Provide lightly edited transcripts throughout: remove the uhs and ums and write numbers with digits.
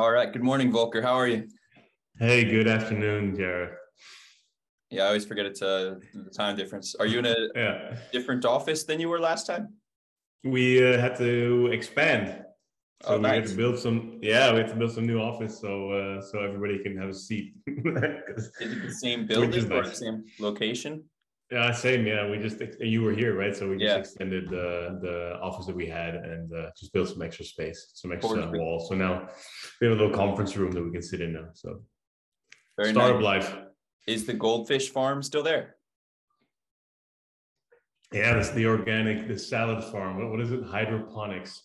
All right. Good morning, Volker. How are you? Hey, good afternoon, Jared. Yeah, I always forget it's the time difference. Are you in a different office than you were last time? We had to expand. So we had to build some, we had to build some new office so everybody can have a seat. Is it the same building or the same location? Yeah, same. Yeah, we just, you were here, right? So we just extended the office that we had and just built some extra space, some extra walls. So now we have a little conference room that we can sit in now. So Very nice. Startup life. Is the goldfish farm still there? Yeah, that's the organic, the salad farm. What is it? Hydroponics.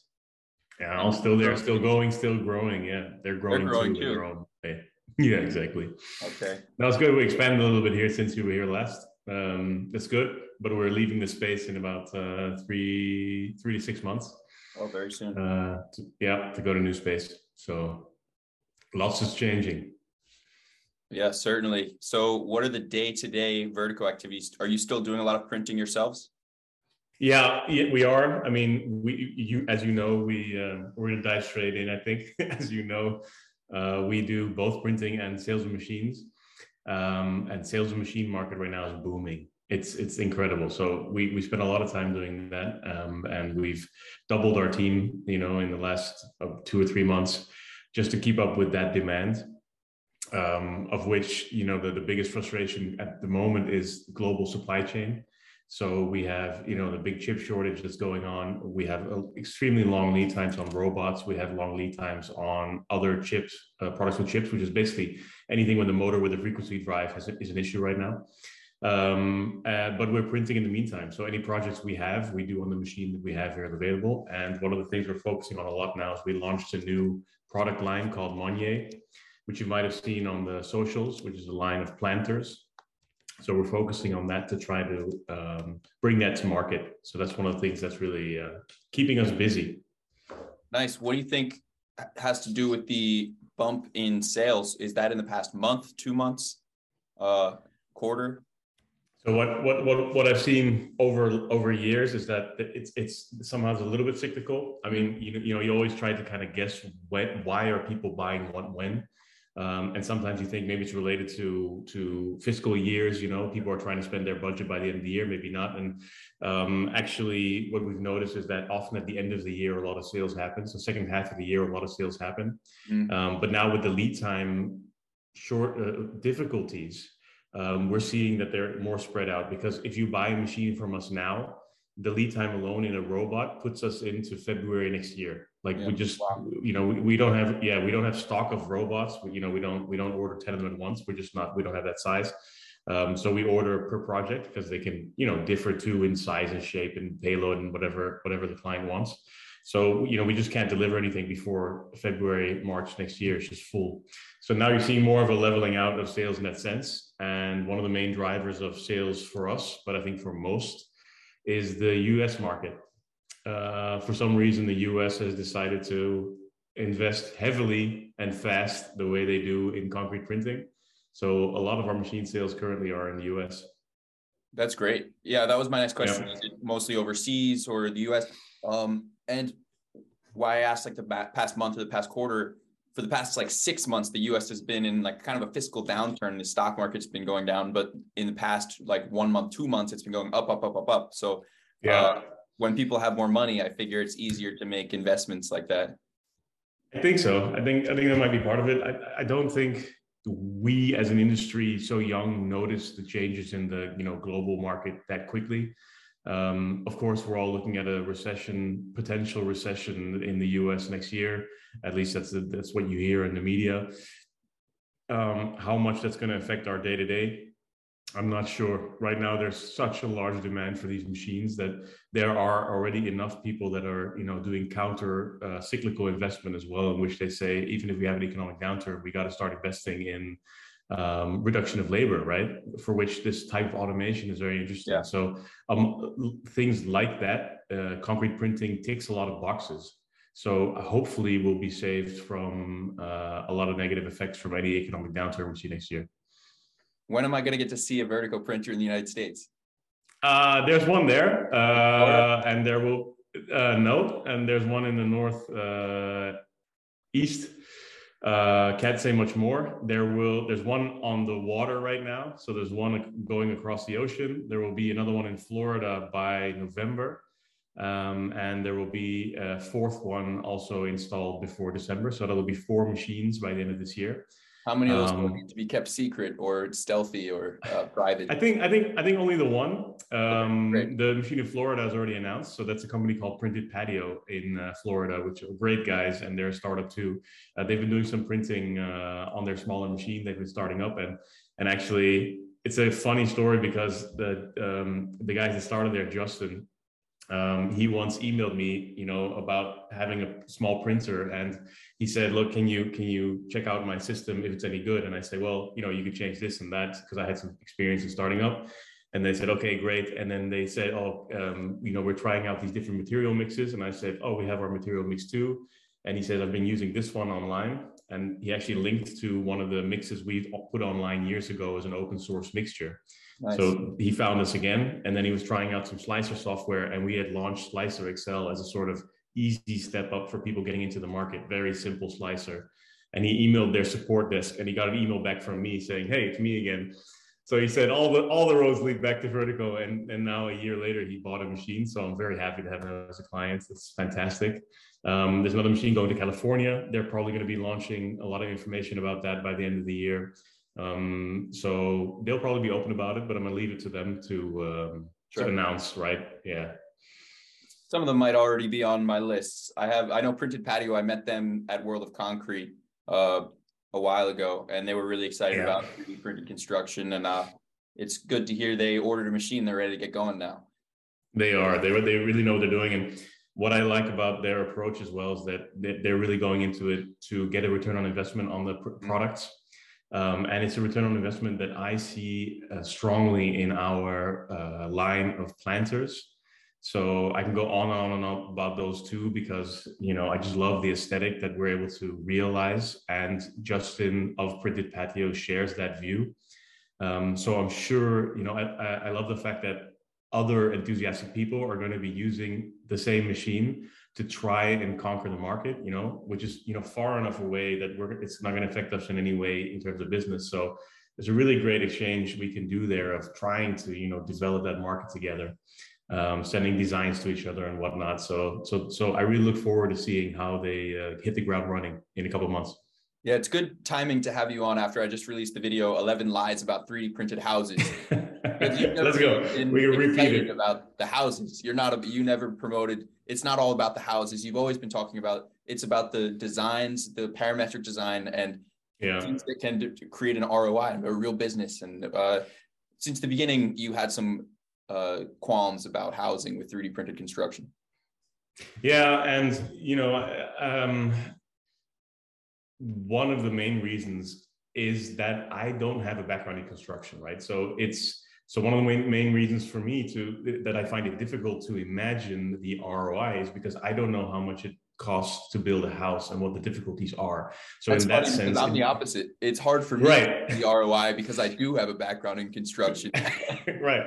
Yeah, all still there, still going, still growing. Yeah, they're growing too. Their own way. Yeah, exactly. Okay. Now it's good. We expanded a little bit here since you were here last. That's good, but we're leaving the space in about three to six months. Oh, very soon. To go to new space. So lots is changing. Yeah, certainly. So what are the day-to-day Vertico activities? Are you still doing a lot of printing yourselves? Yeah, we are. I mean, we're gonna dive straight in. I think, as you know, we do both printing and sales of machines. And sales of machine market right now is booming. It's incredible. So we spend a lot of time doing that, and we've doubled our team, in the last 2 or 3 months, just to keep up with that demand. Of which, the biggest frustration at the moment is global supply chain. So we have, the big chip shortage that's going on. We have extremely long lead times on robots. We have long lead times on other chips, products with chips, which is basically anything with the motor with a frequency drive is an issue right now. But we're printing in the meantime. So any projects we have, we do on the machine that we have here available. And one of the things we're focusing on a lot now is we launched a new product line called Monier, which you might have seen on the socials, which is a line of planters. So we're focusing on that to try to bring that to market. So that's one of the things that's really keeping us busy. Nice. What do you think has to do with the bump in sales? Is that in the past month, 2 months, quarter? So what I've seen over years is that it's somehow it's a little bit cyclical. I mean, you always try to kind of guess why are people buying what when. And sometimes you think maybe it's related to fiscal years, people are trying to spend their budget by the end of the year, maybe not. And actually what we've noticed is that often at the end of the year, a lot of sales happen. So second half of the year, a lot of sales happen. Mm-hmm. But now with the lead time difficulties, we're seeing that they're more spread out, because if you buy a machine from us now, the lead time alone in a robot puts us into February next year. We just, we don't have stock of robots. We don't order 10 of them at once. We don't have that size. So we order per project because they can, differ too in size and shape and payload and whatever the client wants. So, we just can't deliver anything before February, March next year. It's just full. So now you're seeing more of a leveling out of sales in that sense. And one of the main drivers of sales for us, but I think for most, is the US market. For some reason, the US has decided to invest heavily and fast the way they do in concrete printing. So a lot of our machine sales currently are in the US. That's great. Yeah, that was my next question. Yeah. Is it mostly overseas or the US? And why I asked the past month or the past quarter, for the past 6 months, the US has been in kind of a fiscal downturn. The stock market's been going down, but in the past 1 month, 2 months, it's been going up. So when people have more money, I figure it's easier to make investments like that. I think so. I think that might be part of it. I don't think we as an industry so young notice the changes in the global market that quickly. Of course, we're all looking at a potential recession in the U.S. next year. At least that's what you hear in the media. How much that's going to affect our day-to-day, I'm not sure. Right now, there's such a large demand for these machines that there are already enough people that are, doing counter cyclical investment as well, in which they say, even if we have an economic downturn, we got to start investing in reduction of labor, right? For which this type of automation is very interesting. Yeah. So things like that, concrete printing ticks a lot of boxes. So hopefully we'll be saved from a lot of negative effects from any economic downturn we see next year. When am I going to get to see a Vertico printer in the United States? There's one there, and there will, no, and there's one in the northeast. Can't say much more. There's one on the water right now. So there's one going across the ocean. There will be another one in Florida by November. And there will be a fourth one also installed before December. So that'll be 4 machines by the end of this year. How many of those will need to be kept secret or stealthy or private? I think only the one. Okay, the machine in Florida is already announced. So that's a company called Printed Patio in Florida, which are great guys, and they're a startup too. They've been doing some printing on their smaller machine. They've been starting up, and actually it's a funny story because the guys that started there, Justin, he once emailed me, you know, about having a small printer, and he said, look, can you check out my system if it's any good? And I said, well, you know, you could change this and that, because I had some experience in starting up. And they said, okay, great. And then they said, oh, you know, we're trying out these different material mixes. And I said, oh, we have our material mix too. And he said, I've been using this one online. And he actually linked to one of the mixes we've put online years ago as an open source mixture. Nice. So he found us again, and then he was trying out some Slicer software, and we had launched Slicer Excel as a sort of easy step up for people getting into the market, very simple Slicer. And he emailed their support desk, and he got an email back from me saying, hey, it's me again. So he said, all the roads lead back to Vertico, and now a year later, he bought a machine. So I'm very happy to have him as a client. It's fantastic. There's another machine going to California. They're probably going to be launching a lot of information about that by the end of the year. So they'll probably be open about it, but I'm going to leave it to them to announce, right? Yeah. Some of them might already be on my list. I know Printed Patio. I met them at World of Concrete a while ago, and they were really excited about 3D printed construction. And it's good to hear they ordered a machine. They're ready to get going now. They are. They really know what they're doing. And what I like about their approach as well is that they're really going into it to get a return on investment on the products. And it's a return on investment that I see strongly in our line of planters. So I can go on and on about those two, because, you know, I just love the aesthetic that we're able to realize. And Justin of Printed Patio shares that view. So I'm sure, you know, I love the fact that other enthusiastic people are going to be using the same machine to try and conquer the market, you know, which is, you know, far enough away that it's not going to affect us in any way in terms of business. So there's a really great exchange we can do there of trying to, you know, develop that market together, sending designs to each other and whatnot. So I really look forward to seeing how they hit the ground running in a couple of months. Yeah, it's good timing to have you on after I just released the video, 11 Lies About 3D Printed Houses. Let's go. We can repeat it. About the houses. You never promoted. It's not all about the houses. You've always been talking about, it's about the designs, the parametric design, and things that can create an ROI, a real business. And since the beginning, you had some qualms about housing with 3D printed construction. Yeah, and you know, one of the main reasons is that I don't have a background in construction, right? So one of the main reasons for me that I find it difficult to imagine the ROI is because I don't know how much it costs to build a house and what the difficulties are. So that's in that sense, I'm the opposite. It's hard for me to see the ROI because I do have a background in construction. Right.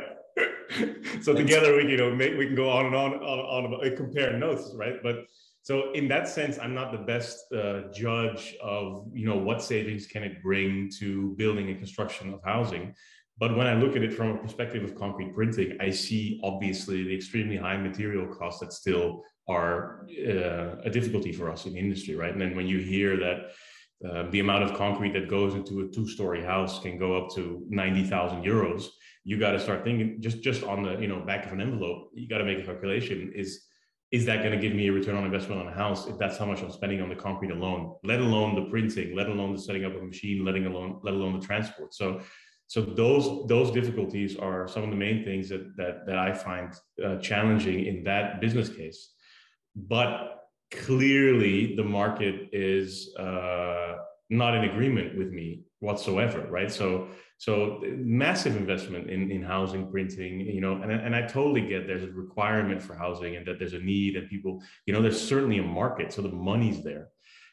So together we can go on and on, compare notes, right? But so in that sense, I'm not the best judge of, you know, what savings can it bring to building and construction of housing. But when I look at it from a perspective of concrete printing, I see obviously the extremely high material costs that still are a difficulty for us in the industry, right? And then when you hear that the amount of concrete that goes into a 2-story house can go up to 90,000 euros, you got to start thinking just on the, you know, back of an envelope, you got to make a calculation. Is that going to give me a return on investment on a house if that's how much I'm spending on the concrete alone, let alone the printing, let alone the setting up of a machine, let alone the transport? So those difficulties are some of the main things that I find challenging in that business case. But clearly the market is not in agreement with me whatsoever, right? So massive investment in housing, printing, you know, and I totally get there's a requirement for housing and that there's a need and people, you know, there's certainly a market, so the money's there.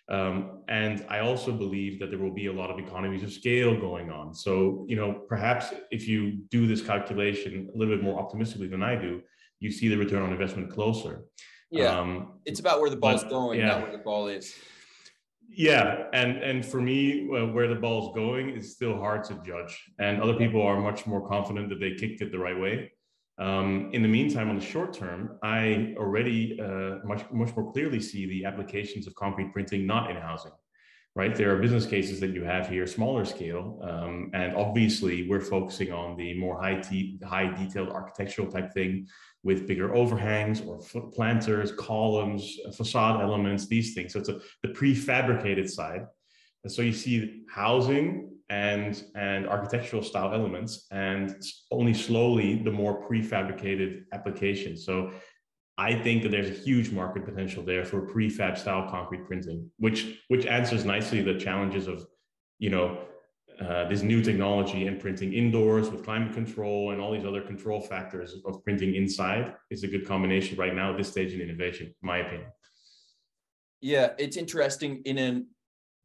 And I also believe that there will be a lot of economies of scale going on. So, you know, perhaps if you do this calculation a little bit more optimistically than I do, you see the return on investment closer. Yeah, it's about where the ball's going, not where the ball is. Yeah, and for me, where the ball's going is still hard to judge. And other people are much more confident that they kicked it the right way. In the meantime, on the short term, I already much more clearly see the applications of concrete printing not in housing, right? There are business cases that you have here, smaller scale. And obviously, we're focusing on the more high detailed architectural type thing with bigger overhangs or planters, columns, facade elements, these things. So it's the prefabricated side. And so you see housing and architectural style elements, and only slowly the more prefabricated applications. So I think that there's a huge market potential there for prefab style concrete printing, which answers nicely the challenges of, you know, this new technology and printing indoors with climate control and all these other control factors of printing inside is a good combination right now at this stage in innovation, in my opinion. Yeah, it's interesting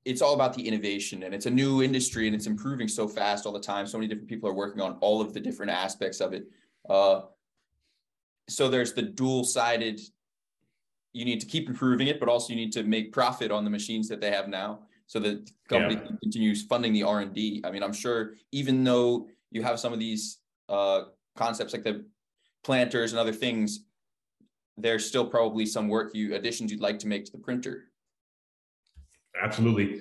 it's all about the innovation, and it's a new industry and it's improving so fast all the time. So many different people are working on all of the different aspects of it. So there's the dual-sided, you need to keep improving it, but also you need to make profit on the machines that they have now so that the company can continue funding the R&D. I mean, I'm sure even though you have some of these concepts like the planters and other things, there's still probably some work additions you'd like to make to the printer. Absolutely.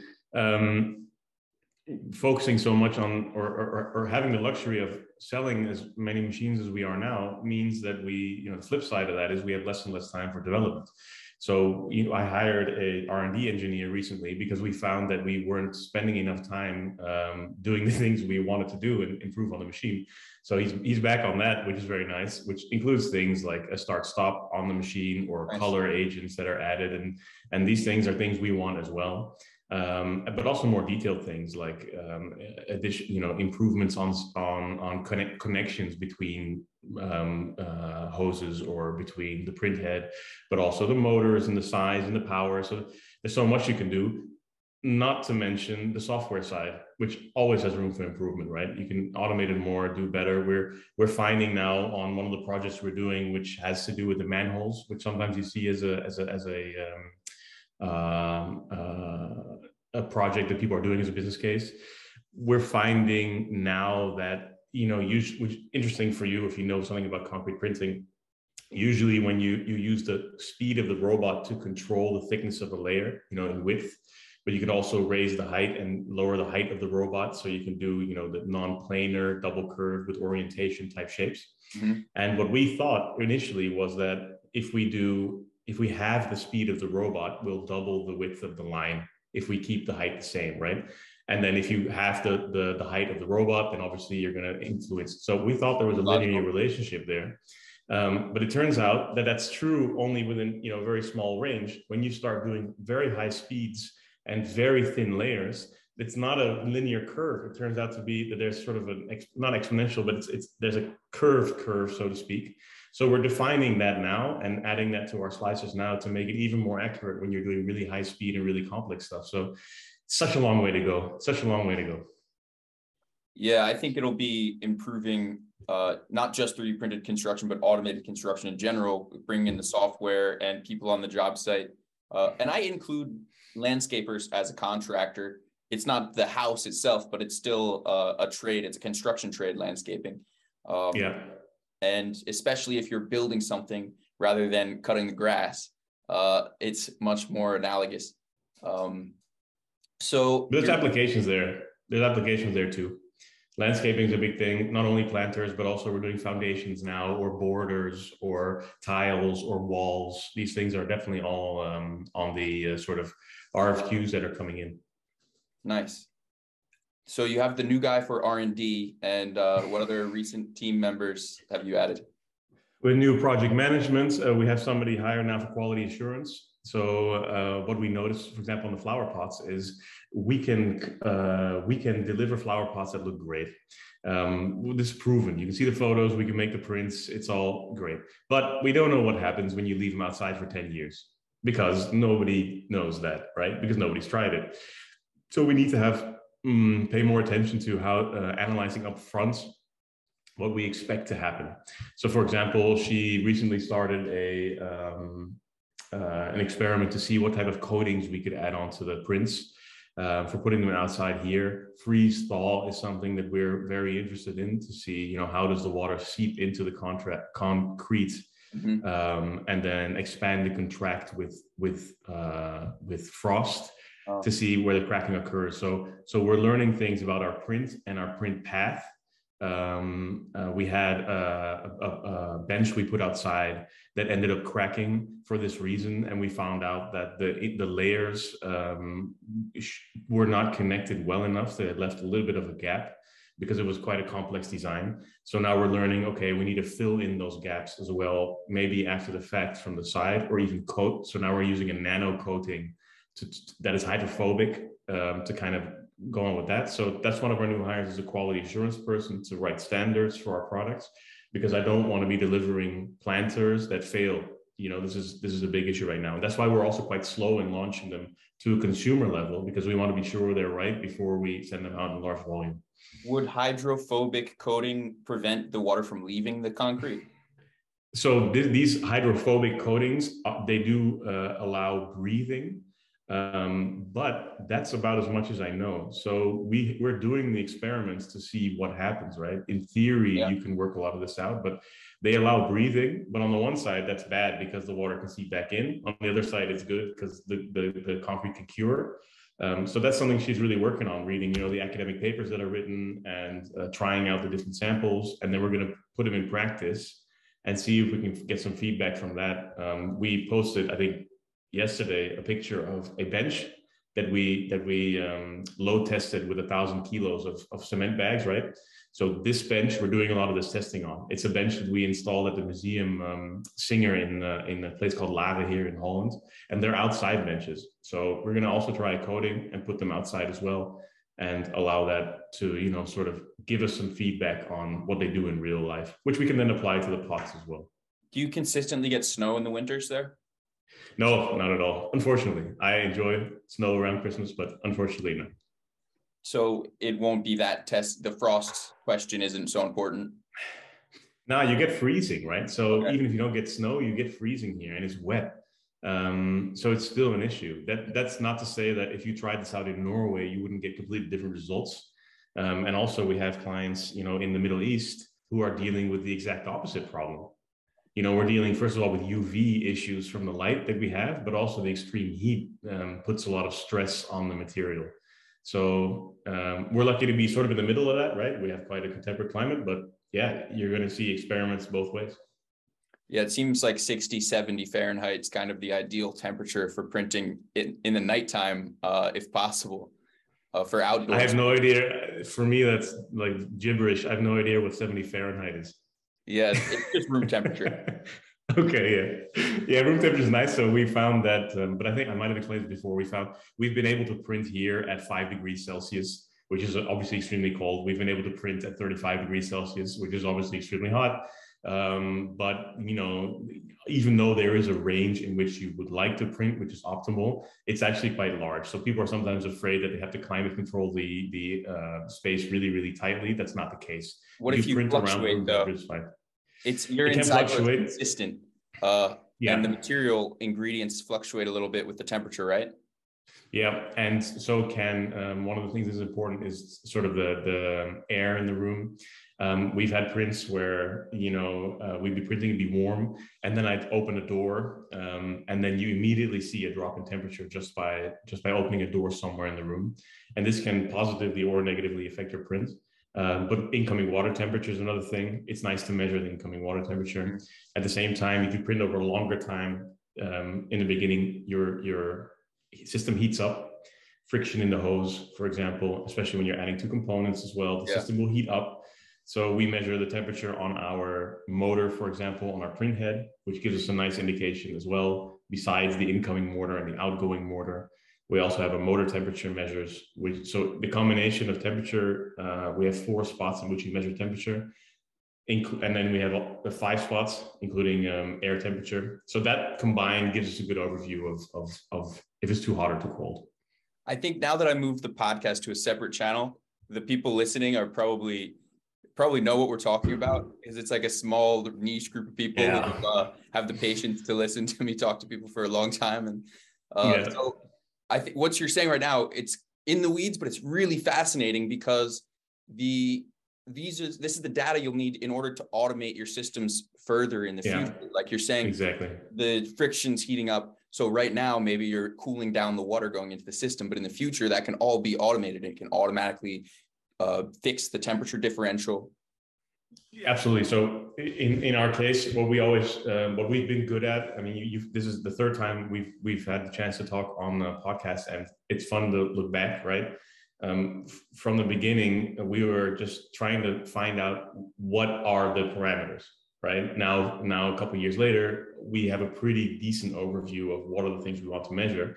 Focusing so much on or having the luxury of selling as many machines as we are now means that we, you know, the flip side of that is we have less and less time for development. So, you know, I hired a R&D engineer recently because we found that we weren't spending enough time doing the things we wanted to do and improve on the machine. So he's back on that, which is very nice, which includes things like a start-stop on the machine or color agents that are added. And these things are things we want as well. But also more detailed things like improvements on connections between hoses or between the print head, but also the motors and the size and the power. So there's so much you can do, not to mention the software side, which always has room for improvement, right? You can automate it more, do better. We're finding now on one of the projects we're doing, which has to do with the manholes, which sometimes you see as a project that people are doing as a business case. We're finding now that, you know, which is interesting for you if you know something about concrete printing. Usually when you use the speed of the robot to control the thickness of a layer, you know, in width, but you can also raise the height and lower the height of the robot. So you can do, you know, the non-planar, double curve with orientation type shapes. Mm-hmm. And what we thought initially was that if we have the speed of the robot, we'll double the width of the line if we keep the height the same, right? And then if you have the height of the robot, then obviously you're going to influence it. So we thought there was a linear relationship there. But it turns out that that's true only within, you know, very small range. When you start doing very high speeds and very thin layers, it's not a linear curve. It turns out to be that there's sort of not exponential, but there's a curve, so to speak. So we're defining that now and adding that to our slicers now to make it even more accurate when you're doing really high speed and really complex stuff. So such a long way to go, Yeah, I think it'll be improving not just 3D printed construction, but automated construction in general, bringing in the software and people on the job site. And I include landscapers as a contractor. It's not the house itself, but it's still a trade. It's a construction trade, landscaping. And especially if you're building something rather than cutting the grass, it's much more analogous. So there's applications there. There's applications there too. Landscaping is a big thing, not only planters, but also we're doing foundations now, or borders or tiles or walls. These things are definitely all on the sort of RFQs that are coming in. Nice. So you have the new guy for R&D, and what other recent team members have you added? With new project management, we have somebody hired now for quality assurance. So what we noticed, for example, on the flower pots is we can deliver flower pots that look great. This is proven. You can see the photos. We can make the prints. It's all great. But we don't know what happens when you leave them outside for 10 years because nobody knows that, right? Because nobody's tried it. So we need to pay more attention to how analyzing upfront what we expect to happen. So, for example, she recently started an experiment to see what type of coatings we could add onto the prints for putting them outside here. Freeze thaw is something that we're very interested in to see, you know, how does the water seep into the concrete. Mm-hmm. And then expand and contract with frost to see where the cracking occurs. So we're learning things about our print and our print path. We had a bench we put outside that ended up cracking for this reason, and we found out that the layers were not connected well enough, so it left a little bit of a gap, because it was quite a complex design. So now we're learning, okay, we need to fill in those gaps as well, maybe after the fact from the side, or even coat. So now we're using a nano coating that is hydrophobic to kind of go on with that. So that's one of our new hires, is a quality assurance person to write standards for our products, because I don't want to be delivering planters that fail. You know, this is a big issue right now. And that's why we're also quite slow in launching them to a consumer level, because we want to be sure they're right before we send them out in large volume. Would hydrophobic coating prevent the water from leaving the concrete? So these hydrophobic coatings, they do allow breathing, but that's about as much as I know. So we're doing the experiments to see what happens, right? In theory, yeah, you can work a lot of this out, but they allow breathing. But on the one side, that's bad because the water can seep back in. On the other side, it's good because the concrete can cure. So that's something she's really working on, reading, you know, the academic papers that are written and trying out the different samples. And then we're going to put them in practice and see if we can get some feedback from that. We posted, I think, yesterday, a picture of a bench that we load tested with 1,000 kilos of cement bags, right? So this bench, we're doing a lot of this testing on. It's a bench that we installed at the museum Singer in a place called Lade here in Holland, and they're outside benches. So we're going to also try coating and put them outside as well, and allow that to, you know, sort of give us some feedback on what they do in real life, which we can then apply to the plots as well. Do you consistently get snow in the winters there? No, not at all. Unfortunately, I enjoy snow around Christmas, but unfortunately, no. So it won't be that test. The frost question isn't so important. No, you get freezing, right? So okay, even if you don't get snow, you get freezing here, and it's wet. So it's still an issue. That's not to say that if you tried this out in Norway, you wouldn't get completely different results. And also, we have clients, you know, in the Middle East who are dealing with the exact opposite problem. You know, we're dealing, first of all, with UV issues from the light that we have, but also the extreme heat puts a lot of stress on the material. So we're lucky to be sort of in the middle of that, right? We have quite a contemporary climate, but yeah, you're going to see experiments both ways. Yeah, it seems like 60, 70 Fahrenheit is kind of the ideal temperature for printing in the nighttime, if possible, for outdoors. I have no idea. For me, that's like gibberish. I have no idea what 70 Fahrenheit is. Yeah, it's just room temperature. Okay, yeah. Yeah, room temperature is nice. So we found that, but I think I might have explained it before. We've been able to print here at 5 degrees Celsius, which is obviously extremely cold. We've been able to print at 35 degrees Celsius, which is obviously extremely hot. But, you know, even though there is a range in which you would like to print, which is optimal, it's actually quite large. So people are sometimes afraid that they have to climate control the space really, really tightly. That's not the case. What if you print fluctuate, around though? It can fluctuate. Consistent, yeah. And the material ingredients fluctuate a little bit with the temperature, right? Yeah, and so can one of the things that's important is sort of the air in the room. We've had prints where, you know, we'd be printing, it'd be warm, and then I'd open a door, and then you immediately see a drop in temperature just by opening a door somewhere in the room, and this can positively or negatively affect your print. But incoming water temperature is another thing. It's nice to measure the incoming water temperature. At the same time, if you print over a longer time, in the beginning, your system heats up. Friction in the hose, for example, especially when you're adding two components as well, the system will heat up. So we measure the temperature on our motor, for example, on our print head, which gives us a nice indication as well, besides the incoming mortar and the outgoing mortar. We also have a motor temperature measures, so the combination of temperature, we have 4 spots in which you measure temperature, and then we have 5 spots, including air temperature. So that combined gives us a good overview of if it's too hot or too cold. I think now that I moved the podcast to a separate channel, the people listening are probably probably know what we're talking about, because it's like a small niche group of people who have the patience to listen to me talk to people for a long time. And so I think what you're saying right now, it's in the weeds, but it's really fascinating, because this is the data you'll need in order to automate your systems further in the future. Like you're saying, exactly, the friction's heating up. So right now, maybe you're cooling down the water going into the system, but in the future, that can all be automated. It can automatically fix the temperature differential. Absolutely. So in our case, what we always, what we've been good at, I mean, this is the third time we've had the chance to talk on the podcast, and it's fun to look back, right? From the beginning, we were just trying to find out what are the parameters, right? Now, a couple of years later, we have a pretty decent overview of what are the things we want to measure.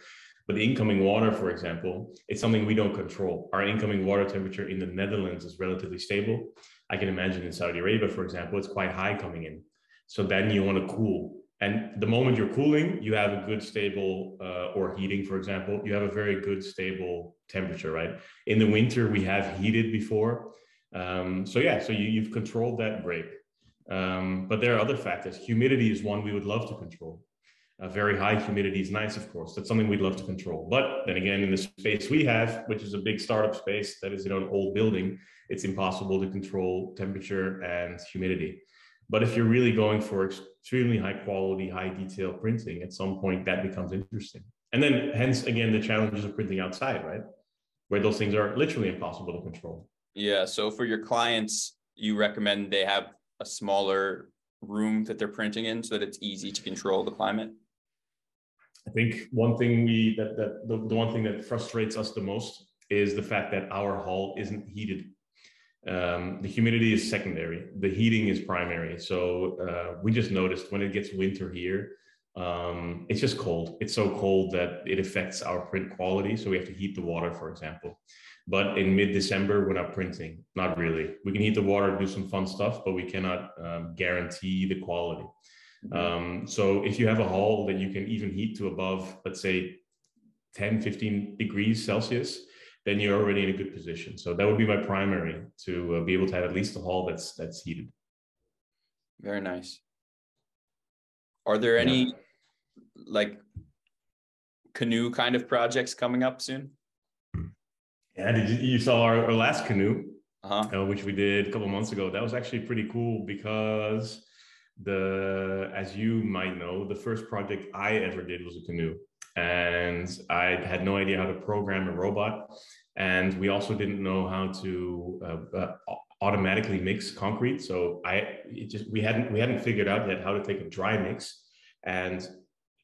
But the incoming water, for example, it's something we don't control. Our incoming water temperature in the Netherlands is relatively stable. I can imagine in Saudi Arabia, for example, it's quite high coming in. So then you want to cool. And the moment you're cooling, you have a good stable, or heating, for example, you have a very good stable temperature, right? In the winter, we have heated before. So you've controlled that break. But there are other factors. Humidity is one we would love to control. Very high humidity is nice, of course. That's something we'd love to control. But then again, in the space we have, which is a big startup space that is in an old building, it's impossible to control temperature and humidity. But if you're really going for extremely high quality, high detail printing, at some point that becomes interesting. And then hence, again, the challenges of printing outside, right? Where those things are literally impossible to control. Yeah. So for your clients, you recommend they have a smaller room that they're printing in so that it's easy to control the climate? I think one thing the one thing that frustrates us the most is the fact that our hall isn't heated. The humidity is secondary. The heating is primary. So we just noticed when it gets winter here, it's just cold. It's so cold that it affects our print quality. So we have to heat the water, for example. But in mid-December, we're not printing. Not really. We can heat the water, do some fun stuff, but we cannot guarantee the quality. So if you have a hall that you can even heat to above, let's say 10, 15 degrees Celsius, then you're already in a good position. So that would be my primary, to be able to have at least a hall that's heated. Very nice. Are there any like canoe kind of projects coming up soon? Yeah, you saw our last canoe, which we did a couple of months ago. That was actually pretty cool because as you might know, the first project I ever did was a canoe. And I had no idea how to program a robot. And we also didn't know how to automatically mix concrete. So we hadn't figured out yet how to take a dry mix and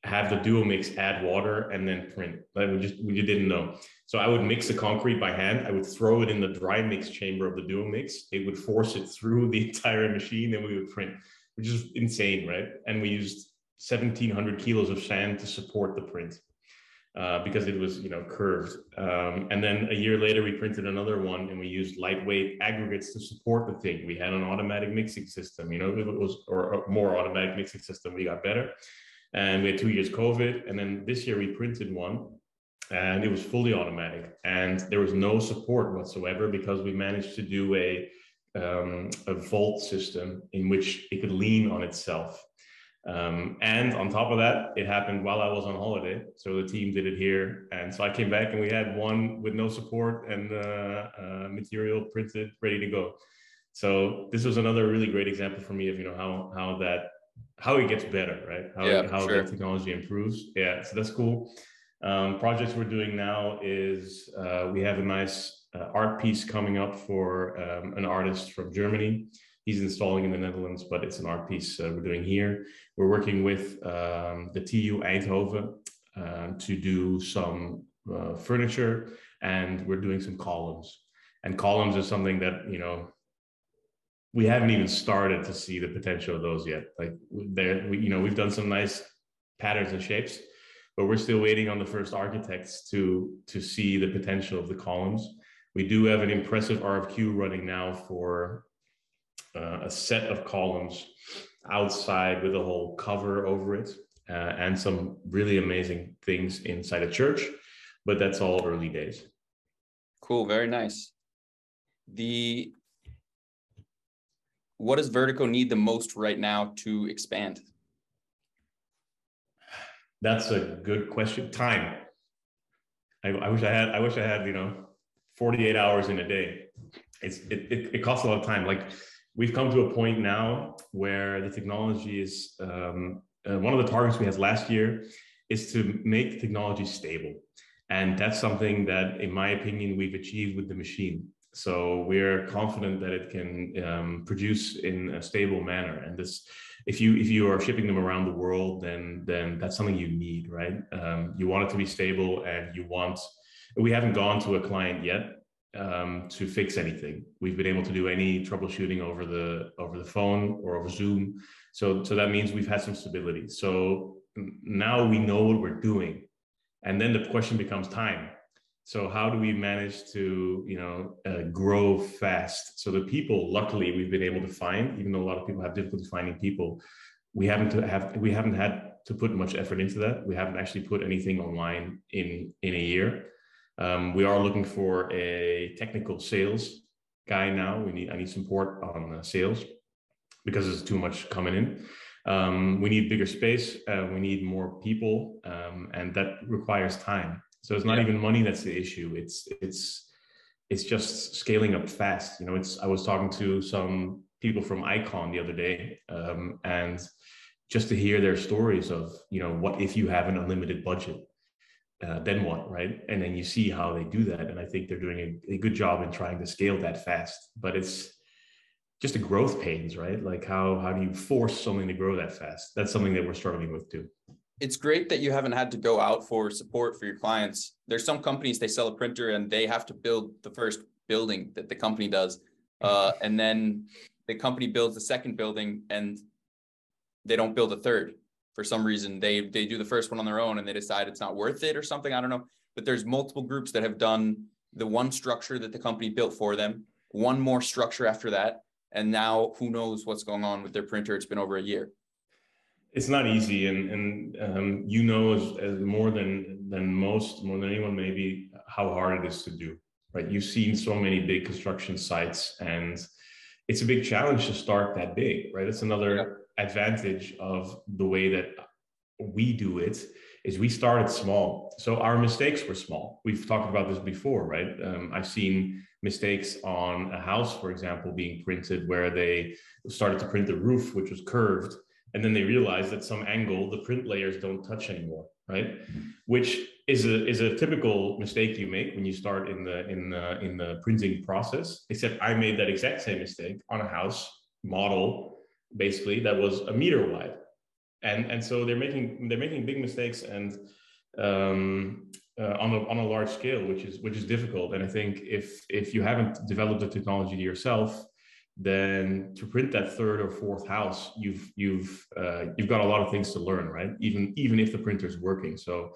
have the duo mix add water and then print. Like we just didn't know. So I would mix the concrete by hand. I would throw it in the dry mix chamber of the duo mix. It would force it through the entire machine and we would print, which is insane, right? And we used 1,700 kilos of sand to support the print because it was, curved. And then a year later, we printed another one and we used lightweight aggregates to support the thing. We had an automatic mixing system, automatic mixing system. We got better. And we had 2 years COVID. And then this year we printed one and it was fully automatic. And there was no support whatsoever because we managed to do a vault system in which it could lean on itself. And on top of that, it happened while I was on holiday. So the team did it here. And so I came back and we had one with no support and material printed, ready to go. So this was another really great example for me of, how it gets better, right? The technology improves. Yeah, so that's cool. Projects we're doing now is we have a nice art piece coming up for an artist from Germany. He's installing in the Netherlands, but it's an art piece we're doing here. We're working with the TU Eindhoven to do some furniture, and we're doing some columns. And columns is something that, we haven't even started to see the potential of those yet. Like we've done some nice patterns and shapes, but we're still waiting on the first architects to see the potential of the columns. We do have an impressive RFQ running now for a set of columns outside with a whole cover over it and some really amazing things inside a church, but that's all early days. Cool. Very nice. what does Vertico need the most right now to expand? That's a good question. Time. I wish I had, you know, 48 hours in a day. It costs a lot of time. Like, we've come to a point now where the technology is, one of the targets we had last year is to make the technology stable. And that's something that, in my opinion, we've achieved with the machine. So we're confident that it can produce in a stable manner. And this, if you are shipping them around the world, then that's something you need, right? You want it to be stable, and you want, we haven't gone to a client yet to fix anything. We've been able to do any troubleshooting over the phone or over Zoom. So that means we've had some stability. So now we know what we're doing. And then the question becomes time. So how do we manage to, you know, grow fast? So the people, luckily, we've been able to find, even though a lot of people have difficulty finding people, we haven't had to put much effort into that. We haven't actually put anything online in a year. We are looking for a technical sales guy now. I need support on sales because there's too much coming in. We need bigger space, we need more people, and that requires time. So it's not even money that's the issue. It's just scaling up fast. You know, I was talking to some people from Icon the other day, and just to hear their stories of, you know, what if you have an unlimited budget, then what, right? And then you see how they do that. And I think they're doing a good job in trying to scale that fast, but it's just the growth pains, right? Like how do you force something to grow that fast? That's something that we're struggling with too. It's great that you haven't had to go out for support for your clients. There's some companies, they sell a printer and they have to build the first building that the company does. And then the company builds the second building and they don't build a third. For some reason, they do the first one on their own and they decide it's not worth it or something, I don't know. But there's multiple groups that have done the one structure that the company built for them, one more structure after that. And now who knows what's going on with their printer? It's been over a year. It's not easy. And you know, as more than anyone, maybe how hard it is to do, right? You've seen so many big construction sites and it's a big challenge to start that big, right? It's another advantage of the way that we do it is we started small. So our mistakes were small. We've talked about this before, right? I've seen mistakes on a house, for example, being printed where they started to print the roof, which was curved. And then they realized at some angle, the print layers don't touch anymore, right? Which is a typical mistake you make when you start in the printing process, except I made that exact same mistake on a house model, basically, that was a meter wide. And so they're making big mistakes and on a large scale, which is difficult. And I think if you haven't developed the technology yourself, then to print that third or fourth house, you've got a lot of things to learn, right? Even if the printer's working. So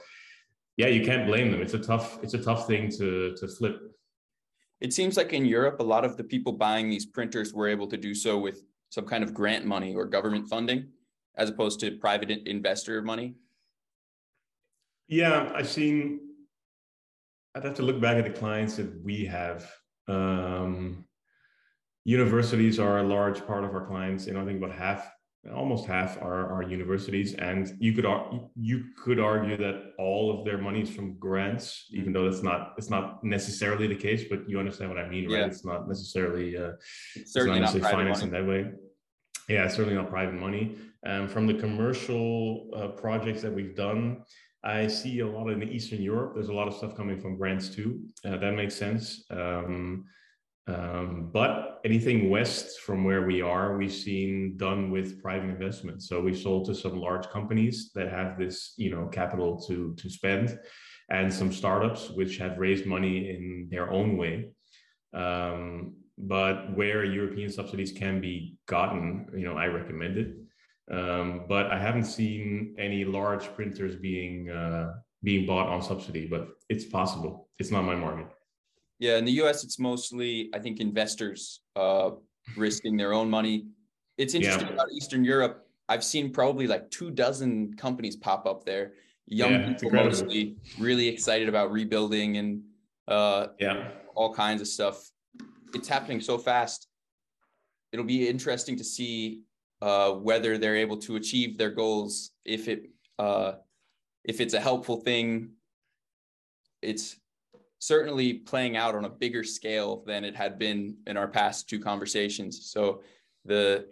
yeah, you can't blame them. It's a tough thing to flip. It seems like in Europe, a lot of the people buying these printers were able to do so with some kind of grant money or government funding, as opposed to private investor money. Yeah, I'd have to look back at the clients that we have. Universities are a large part of our clients, and I think about almost half are universities. And you could argue that all of their money is from grants, even though it's not necessarily the case. But you understand what I mean, right? Yeah. It's not necessarily it's not financed in that way. Yeah, it's certainly not private money. From the commercial projects that we've done, I see a lot in Eastern Europe. There's a lot of stuff coming from grants too. That makes sense. But anything west from where we are, we've seen done with private investment. So we sold to some large companies that have this, you know, capital to spend, and some startups which have raised money in their own way. But where European subsidies can be gotten, you know, I recommend it. But I haven't seen any large printers being bought on subsidy, but it's possible. It's not my market. Yeah, in the US, it's mostly, I think, investors risking their own money. It's interesting about Eastern Europe. I've seen probably like 2 dozen companies pop up there. Young people mostly, really excited about rebuilding and all kinds of stuff. It's happening so fast. it'll be interesting to see whether they're able to achieve their goals. If it's a helpful thing, it's certainly playing out on a bigger scale than it had been in our past two conversations. So the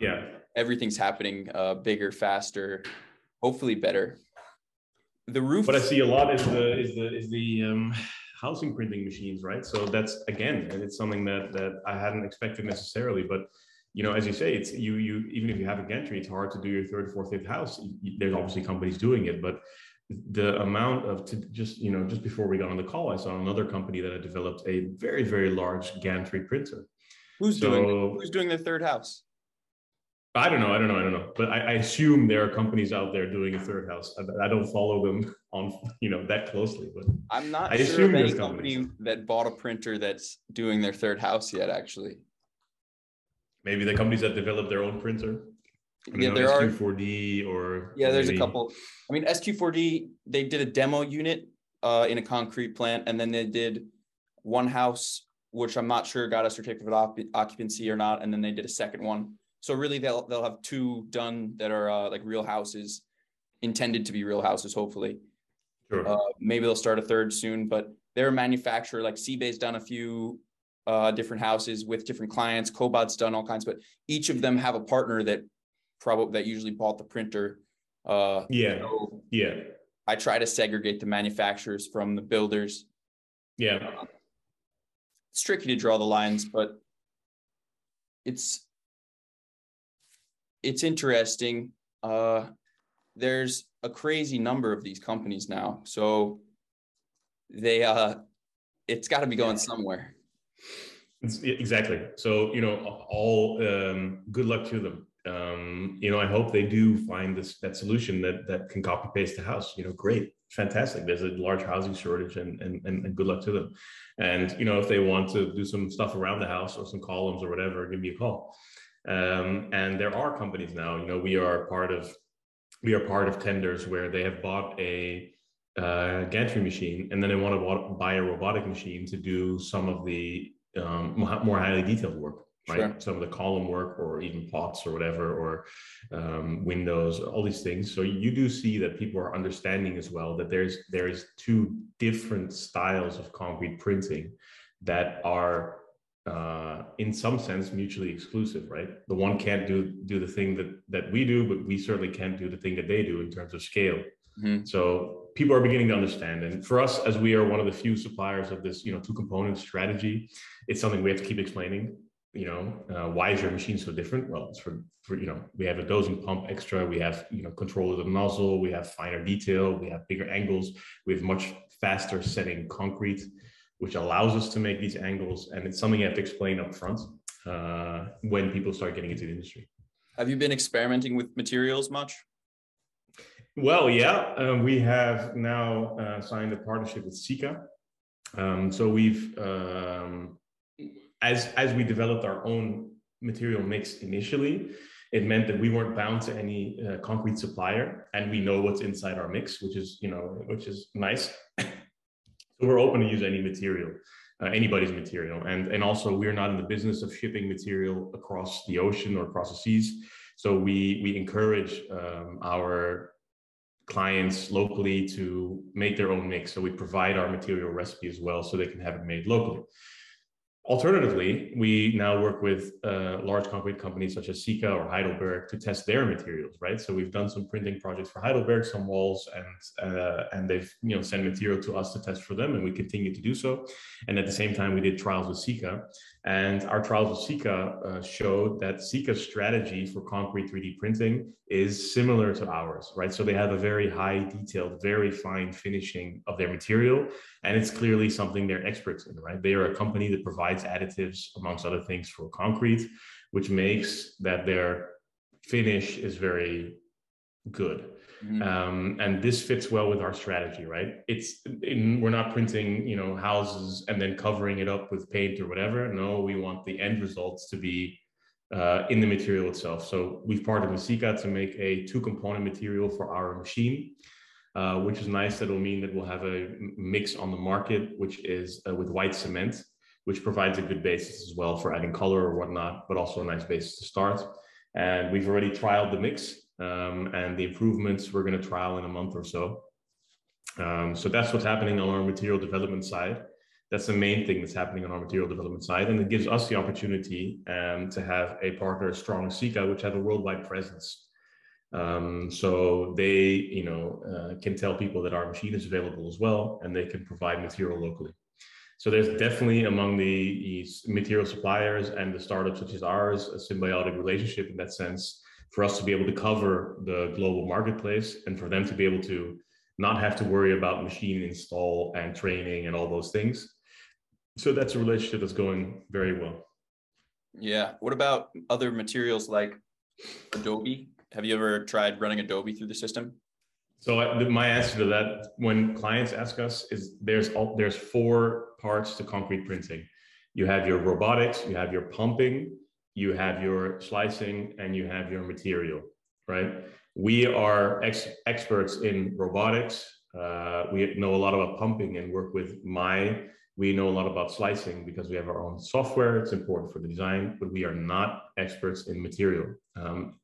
everything's happening bigger, faster, hopefully better. The roof. What I see a lot is the housing printing machines, right? So that's again, and it's something that I hadn't expected necessarily, but. You know, as you say, it's you even if you have a gantry, it's hard to do your third, fourth, fifth house. There's obviously companies doing it, but the amount of just before we got on the call, I saw another company that had developed a very, very large gantry printer. Who's doing their third house? I don't know. But I assume there are companies out there doing a third house. I don't follow them on that closely, but I'm not sure of any company that bought a printer that's doing their third house yet, actually. Maybe the companies that develop their own printer. There are SQ4D or there's a couple. I mean, SQ4D, they did a demo unit in a concrete plant, and then they did one house, which I'm not sure got a certificate of occupancy or not, and then they did a second one. So really, they'll have two done that are like real houses, intended to be real houses, hopefully. Sure. Maybe they'll start a third soon, but they're a manufacturer. Like Seabay's done a few. Different houses with different clients. Cobot's done all kinds, but each of them have a partner that usually bought the printer. I try to segregate the manufacturers from the builders. It's tricky to draw the lines, but it's interesting. There's a crazy number of these companies now, so they it's got to be going somewhere. Exactly. So, all good luck to them. I hope they do find that solution that can copy paste the house. Great, fantastic. There's a large housing shortage, and good luck to them. And if they want to do some stuff around the house or some columns or whatever, give me a call. And there are companies now. We are part of tenders where they have bought a gantry machine, and then they want to buy a robotic machine to do some of the more highly detailed work, right? Sure. Some of the column work, or even plots or whatever, or windows, all these things. So you do see that people are understanding as well that there is two different styles of concrete printing that are in some sense mutually exclusive, right? The one can't do the thing that we do, but we certainly can't do the thing that they do in terms of scale. Mm-hmm. So people are beginning to understand. And for us, as we are one of the few suppliers of this, two-component strategy, it's something we have to keep explaining. Why is your machine so different? Well, it's for we have a dosing pump extra. We have, control of the nozzle. We have finer detail. We have bigger angles. We have much faster setting concrete, which allows us to make these angles. And it's something you have to explain up front when people start getting into the industry. Have you been experimenting with materials much? Well, we have now signed a partnership with Sika. So we've, as we developed our own material mix initially, it meant that we weren't bound to any concrete supplier, and we know what's inside our mix, which is nice. So we're open to use any material, anybody's material. And also we're not in the business of shipping material across the ocean or across the seas. So we encourage our clients locally to make their own mix. So we provide our material recipe as well, so they can have it made locally. Alternatively, we now work with large concrete companies such as Sika or Heidelberg to test their materials, right? So we've done some printing projects for Heidelberg, some walls, and they've sent material to us to test for them, and we continue to do so. And at the same time, we did trials with Sika, and our trials with Sika showed that Sika's strategy for concrete 3D printing is similar to ours, right? So they have a very high detailed, very fine finishing of their material, and it's clearly something they're experts in, right? They are a company that provides additives, amongst other things, for concrete, which makes that their finish is very good. Mm-hmm. And this fits well with our strategy, right? We're not printing, houses and then covering it up with paint or whatever. No, we want the end results to be in the material itself. So we've partnered with Sika to make a two-component material for our machine, which is nice. That'll mean that we'll have a mix on the market, which is with white cement. which provides a good basis as well for adding color or whatnot, but also a nice basis to start. And we've already trialed the mix and the improvements we're going to trial in a month or so. So that's what's happening on our material development side. That's the main thing that's happening on our material development side. And it gives us the opportunity to have a partner as strong as Sika, which have a worldwide presence. So they can tell people that our machine is available as well, and they can provide material locally. So there's definitely among the material suppliers and the startups such as ours, a symbiotic relationship in that sense, for us to be able to cover the global marketplace and for them to be able to not have to worry about machine install and training and all those things. So that's a relationship that's going very well. Yeah. What about other materials like Adobe? Have you ever tried running Adobe through the system? So my answer to that, when clients ask us, is there's 4 parts to concrete printing. You have your robotics, you have your pumping, you have your slicing, and you have your material, right? We are experts in robotics. We know a lot about pumping and work with Mai. We know a lot about slicing because we have our own software. It's important for the design, but we are not experts in material.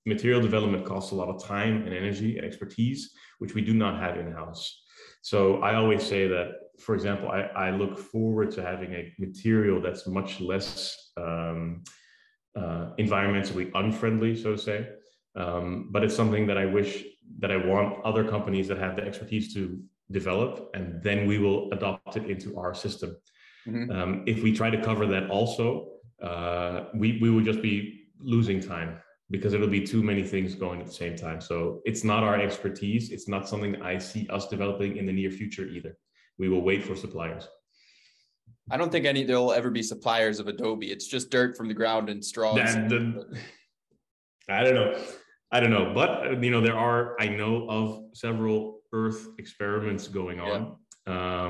Material development costs a lot of time and energy and expertise, which we do not have in-house. So I always say that, for example, I look forward to having a material that's much less environmentally unfriendly, so to say. But it's something that I want other companies that have the expertise to develop, and then we will adopt it into our system. Mm-hmm. If we try to cover that also, we will just be losing time because it'll be too many things going at the same time. So it's not our expertise. It's not something I see us developing in the near future either. We will wait for suppliers. I don't think there'll ever be suppliers of Adobe. It's just dirt from the ground and straws. I don't know. I don't know, but I know of several Earth experiments going on, yeah.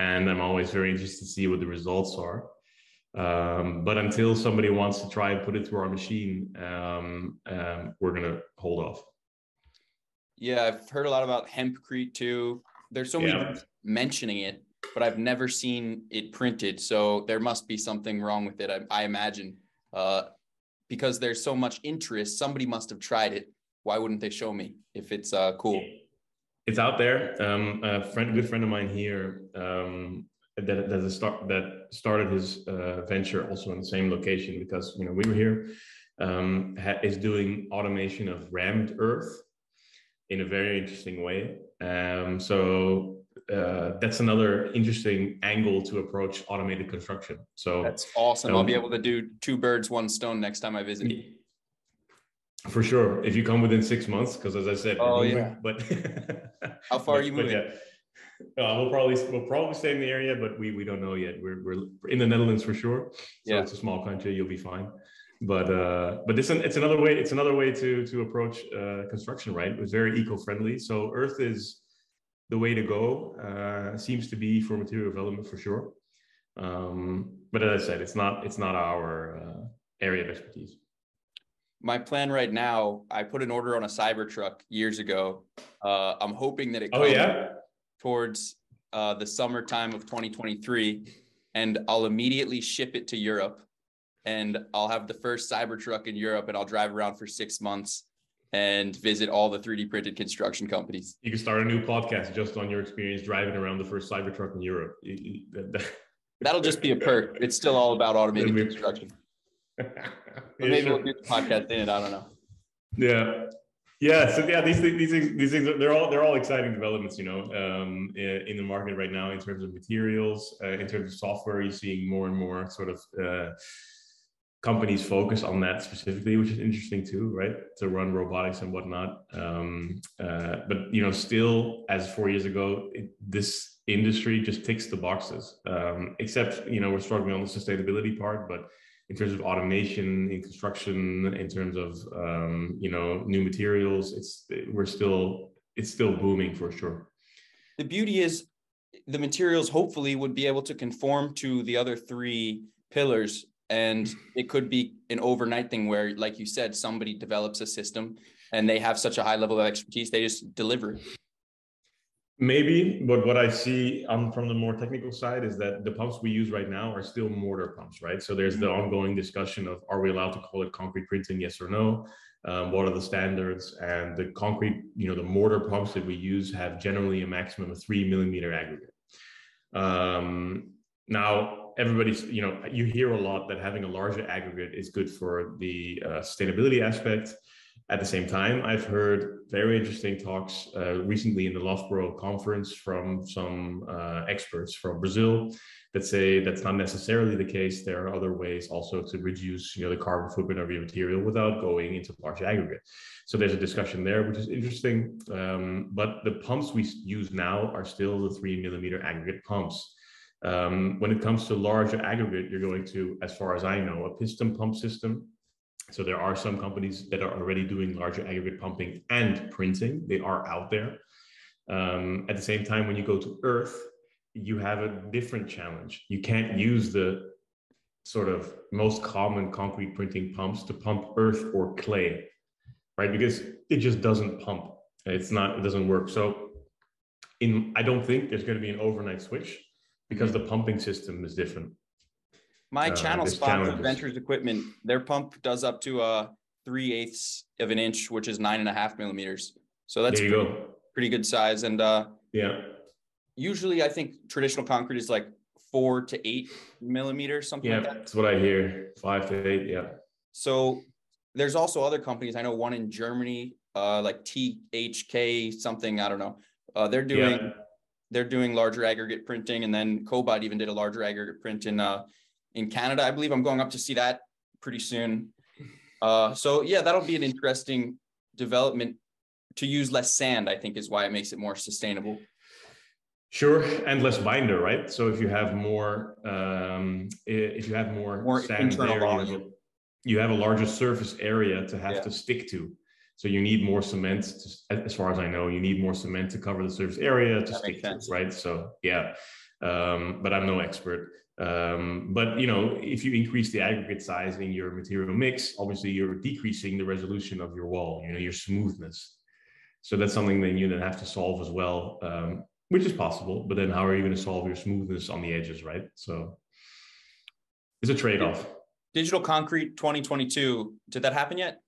And I'm always very interested to see what the results are. But until somebody wants to try and put it through our machine, we're gonna hold off. Yeah, I've heard a lot about hempcrete too. There's so many people mentioning it, but I've never seen it printed. So there must be something wrong with it, I imagine. Because there's so much interest, somebody must have tried it. Why wouldn't they show me if it's cool? It's out there. A good friend of mine here that started his venture also in the same location because we were here, is doing automation of rammed earth in a very interesting way. That's another interesting angle to approach automated construction. So that's awesome. I'll be able to do 2 birds, 1 stone next time I visit. For sure. If you come within 6 months, because as I said, but how far are you moving? Yeah. We'll probably stay in the area, but we don't know yet. We're in the Netherlands for sure. So yeah. It's a small country. You'll be fine. But it's another way to approach construction, right? It was very eco-friendly. So earth is the way to go, seems to be for material development for sure. But as I said, it's not our area of expertise. My plan right now, I put an order on a Cybertruck years ago. I'm hoping that it comes towards the summertime of 2023, and I'll immediately ship it to Europe, and I'll have the first Cybertruck in Europe, and I'll drive around for 6 months and visit all the 3D printed construction companies. You can start a new podcast just on your experience driving around the first Cybertruck in Europe. That'll just be a perk. It's still all about automated construction. We'll do the podcast in it. I don't know. Yeah. So yeah, these things they're all exciting developments, in the market right now in terms of materials, in terms of software. You're seeing more and more sort of companies focus on that specifically, which is interesting too, right? To run robotics and whatnot. But still, as 4 years ago, this industry just ticks the boxes. Except, we're struggling on the sustainability part, but in terms of automation in construction, in terms of new materials, it's still booming for sure. The beauty is the materials hopefully would be able to conform to the other 3 pillars. And it could be an overnight thing where, like you said, somebody develops a system and they have such a high level of expertise, they just deliver it. Maybe, but what I see from the more technical side is that the pumps we use right now are still mortar pumps, right? So there's the ongoing discussion of, are we allowed to call it concrete printing, yes or no? What are the standards? And the concrete, you know, the mortar pumps that we use have generally a maximum of 3 millimeter aggregate. Now, everybody's, you know, you hear a lot that having a larger aggregate is good for the sustainability aspect. At the same time, I've heard very interesting talks recently in the Loughborough conference from some experts from Brazil that say that's not necessarily the case. There are other ways also to reduce, you know, the carbon footprint of your material without going into large aggregate. So there's a discussion there, which is interesting. But the pumps we use now are still the 3 millimeter aggregate pumps. When it comes to larger aggregate, you're going to, as far as I know, a piston pump system. So there are some companies that are already doing larger aggregate pumping and printing. They are out there. At the same time, when you go to earth, you have a different challenge. You can't use the sort of most common concrete printing pumps to pump earth or clay, right? Because it just doesn't pump. It's not, it doesn't work. So I don't think there's going to be an overnight switch because the pumping system is different. My channel spot for Ventures Equipment, their pump does up to 3/8 of an inch, which is 9.5 millimeters. So that's pretty good size. And yeah, usually I think traditional concrete is like 4 to 8 millimeters, something like that. Yeah, that's what I hear, 5 to 8, yeah. So there's also other companies. I know one in Germany, like THK something, I don't know. They're doing larger aggregate printing. And then Cobot even did a larger aggregate print in Canada. I believe I'm going up to see that pretty soon. So yeah, that'll be an interesting development to use less sand, I think is why it makes it more sustainable. Sure, and less binder, right? So if you have more, more sand internal volume, you have a larger surface area to have to stick to. So you need more cement, as far as I know, you need more cement to cover the surface area to stick to, right? So yeah, but I'm no expert. But you know, if you increase the aggregate size in your material mix, obviously you're decreasing the resolution of your wall, you know, your smoothness. So that's something that you then have to solve as well, which is possible, but then how are you going to solve your smoothness on the edges, right? So it's a trade-off. Digital Concrete 2022, did that happen yet?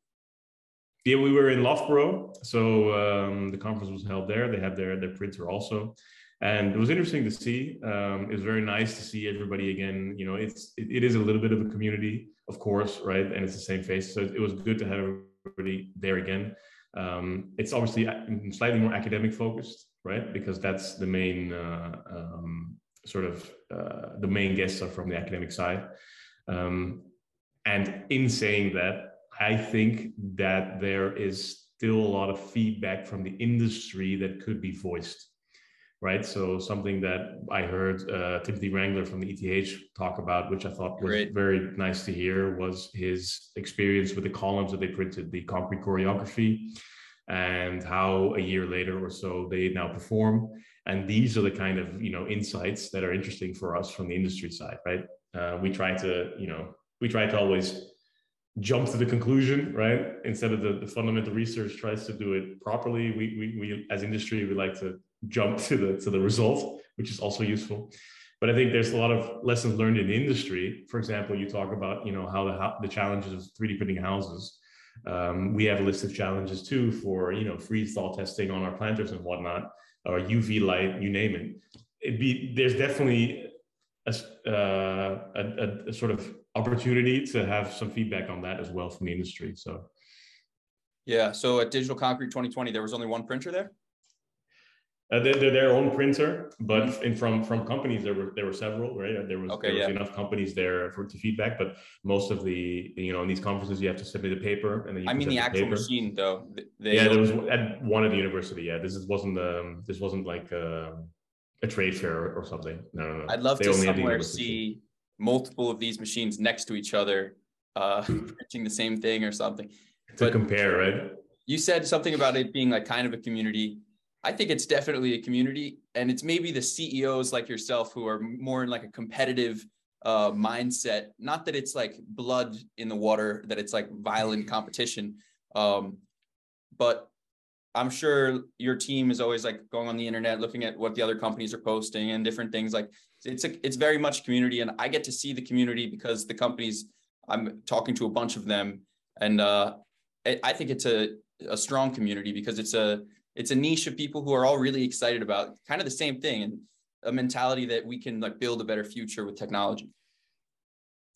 Yeah, we were in Loughborough. So the conference was held there. They had their printer also. And it was interesting to see. It was very nice to see everybody again. You know, it is a little bit of a community, of course, right? And it's the same face. So it was good to have everybody there again. It's obviously slightly more academic focused, right? Because that's the main the main guests are from the academic side. And in saying that, I think that there is still a lot of feedback from the industry that could be voiced. Right. So something that I heard Timothy Wrangler from the ETH talk about, which I thought was very nice to hear, was his experience with the columns that they printed, the concrete choreography, and how a year later or so they now perform. And these are the kind of, you know, insights that are interesting for us from the industry side. Right. We try to always jump to the conclusion, right? Instead of the fundamental research tries to do it properly. We as industry, we like to jump to the result, which is also useful. But I think there's a lot of lessons learned in the industry. For example, you talk about, you know, how the challenges of 3D printing houses. We have a list of challenges too for, you know, freeze thaw testing on our planters and whatnot, or UV light, you name it. There's definitely a sort of opportunity to have some feedback on that as well from the industry. So yeah. So at Digital Concrete 2020, there was only one printer there. Their own printer, but from companies there were several, right? There was enough companies there for feedback, but most of the, you know, in these conferences you have to submit a paper, and then you the actual paper. Machine though. There was at one at the university. Yeah, this wasn't like a trade fair or something. No. I'd love to somewhere see multiple of these machines next to each other, printing the same thing or something to compare, right? You said something about it being like kind of a community. I think it's definitely a community, and it's maybe the CEOs like yourself who are more in like a competitive mindset. Not that it's like blood in the water, that it's like violent competition. But I'm sure your team is always like going on the internet, looking at what the other companies are posting and different things. Like it's very much community, and I get to see the community because the companies, I'm talking to a bunch of them, and I think it's a strong community because it's a niche of people who are all really excited about kind of the same thing and a mentality that we can like build a better future with technology.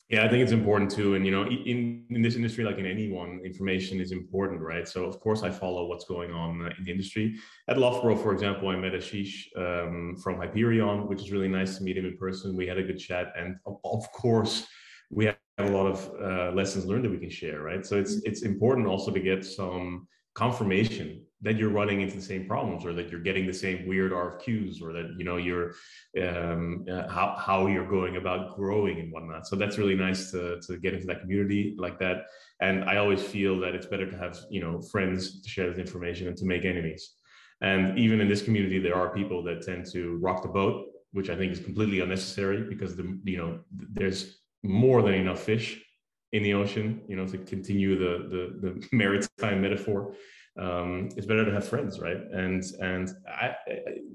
Yeah, I think it's important too. And, you know, in this industry, like in anyone, information is important, right? So, of course, I follow what's going on in the industry. At Loughborough, for example, I met Ashish from Hyperion, which is really nice to meet him in person. We had a good chat. And of course, we have a lot of lessons learned that we can share, right? So it's important also to get some confirmation that you're running into the same problems, or that you're getting the same weird RFQs, or that, you know, you're how you're going about growing and whatnot. So that's really nice to get into that community like that. And I always feel that it's better to have, you know, friends to share this information and to make enemies. And even in this community, there are people that tend to rock the boat, which I think is completely unnecessary, because there's more than enough fish in the ocean, you know, to continue the maritime metaphor. It's better to have friends, right? And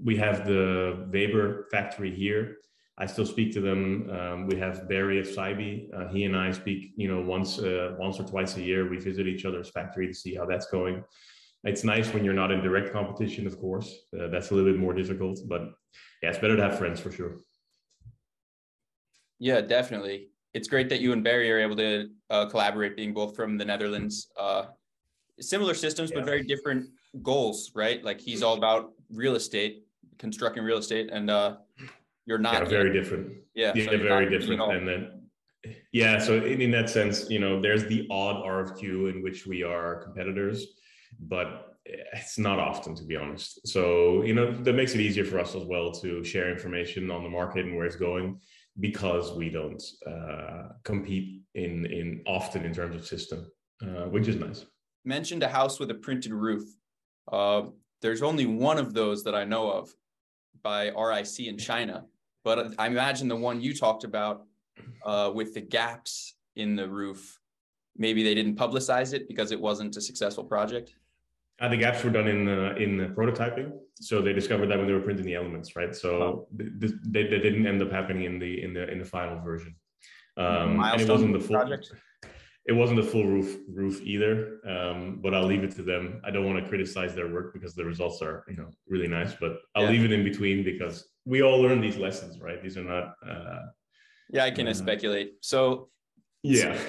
we have the Weber factory here. I still speak to them. We have Barry of Saebi. He and I speak, you know, once or twice a year. We visit each other's factory to see how that's going. It's nice when you're not in direct competition, of course. That's a little bit more difficult, but yeah, it's better to have friends for sure. Yeah, definitely. It's great that you and Barry are able to collaborate, being both from the Netherlands. Similar systems, yeah, but very different goals, right? Like he's all about real estate, constructing real estate, and you're not. Yeah, very different. Yeah, yeah, so they're very different. And then, yeah, so in that sense, you know, there's the odd RFQ in which we are competitors, but it's not often, to be honest. So, you know, that makes it easier for us as well to share information on the market and where it's going, because we don't compete in often in terms of system, which is nice. Mentioned a house with a printed roof. There's only one of those that I know of by RIC in China, but I imagine the one you talked about with the gaps in the roof, maybe they didn't publicize it because it wasn't a successful project. The gaps were done in prototyping, so they discovered that when they were printing the elements, right? So they didn't end up happening in the final version. And it wasn't the full project. It wasn't a full roof either, but I'll leave it to them. I don't want to criticize their work because the results are, you know, really nice, but I'll leave it in between because we all learn these lessons, right? These are not. I can speculate. So, yeah, so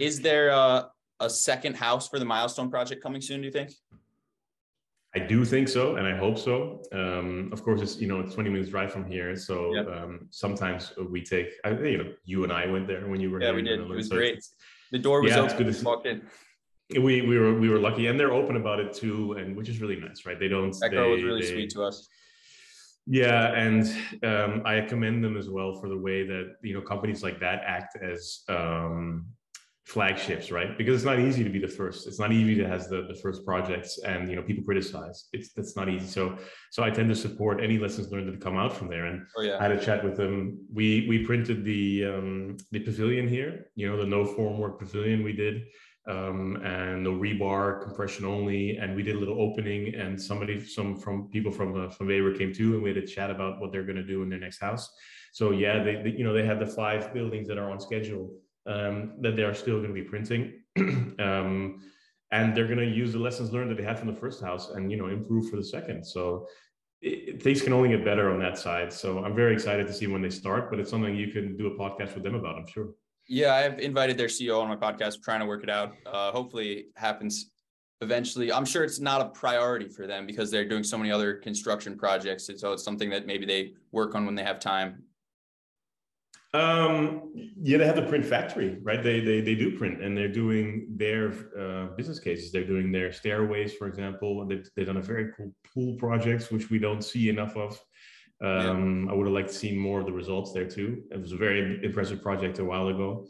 is there a second house for the Milestone project coming soon, do you think? I do think so, and I hope so. Of course, it's, you know, it's 20 minutes drive from here, so yep. Sometimes we take. You know, you and I went there when you were. Yeah, here we did. It was great. The door was open. Good to walk in. We were lucky, and they're open about it too, and which is really nice, right? They don't. That girl was really sweet to us. Yeah, and I commend them as well for the way that, you know, companies like that act as flagships, right? Because it's not easy to be the first. It's not easy to have the first projects, and, you know, people criticize. That's not easy. So I tend to support any lessons learned that come out from there. And I had a chat with them. We printed the pavilion here. You know, the no formwork pavilion we did, and no rebar, compression only. And we did a little opening, and some people from Weber came too, and we had a chat about what they're going to do in their next house. So yeah, they have the 5 buildings that are on schedule. That they are still going to be printing, and they're going to use the lessons learned that they had from the first house and, you know, improve for the second. So things can only get better on that side. So I'm very excited to see when they start, but it's something you can do a podcast with them about, I'm sure. Yeah, I've invited their CEO on my podcast. I'm trying to work it out. Hopefully it happens eventually. I'm sure it's not a priority for them because they're doing so many other construction projects. So it's something that maybe they work on when they have time. They have the print factory, right? They do print, and they're doing their business cases. They're doing their stairways, for example. They've done a very cool pool projects, which we don't see enough of. I would have liked to see more of the results there too. It was a very impressive project a while ago.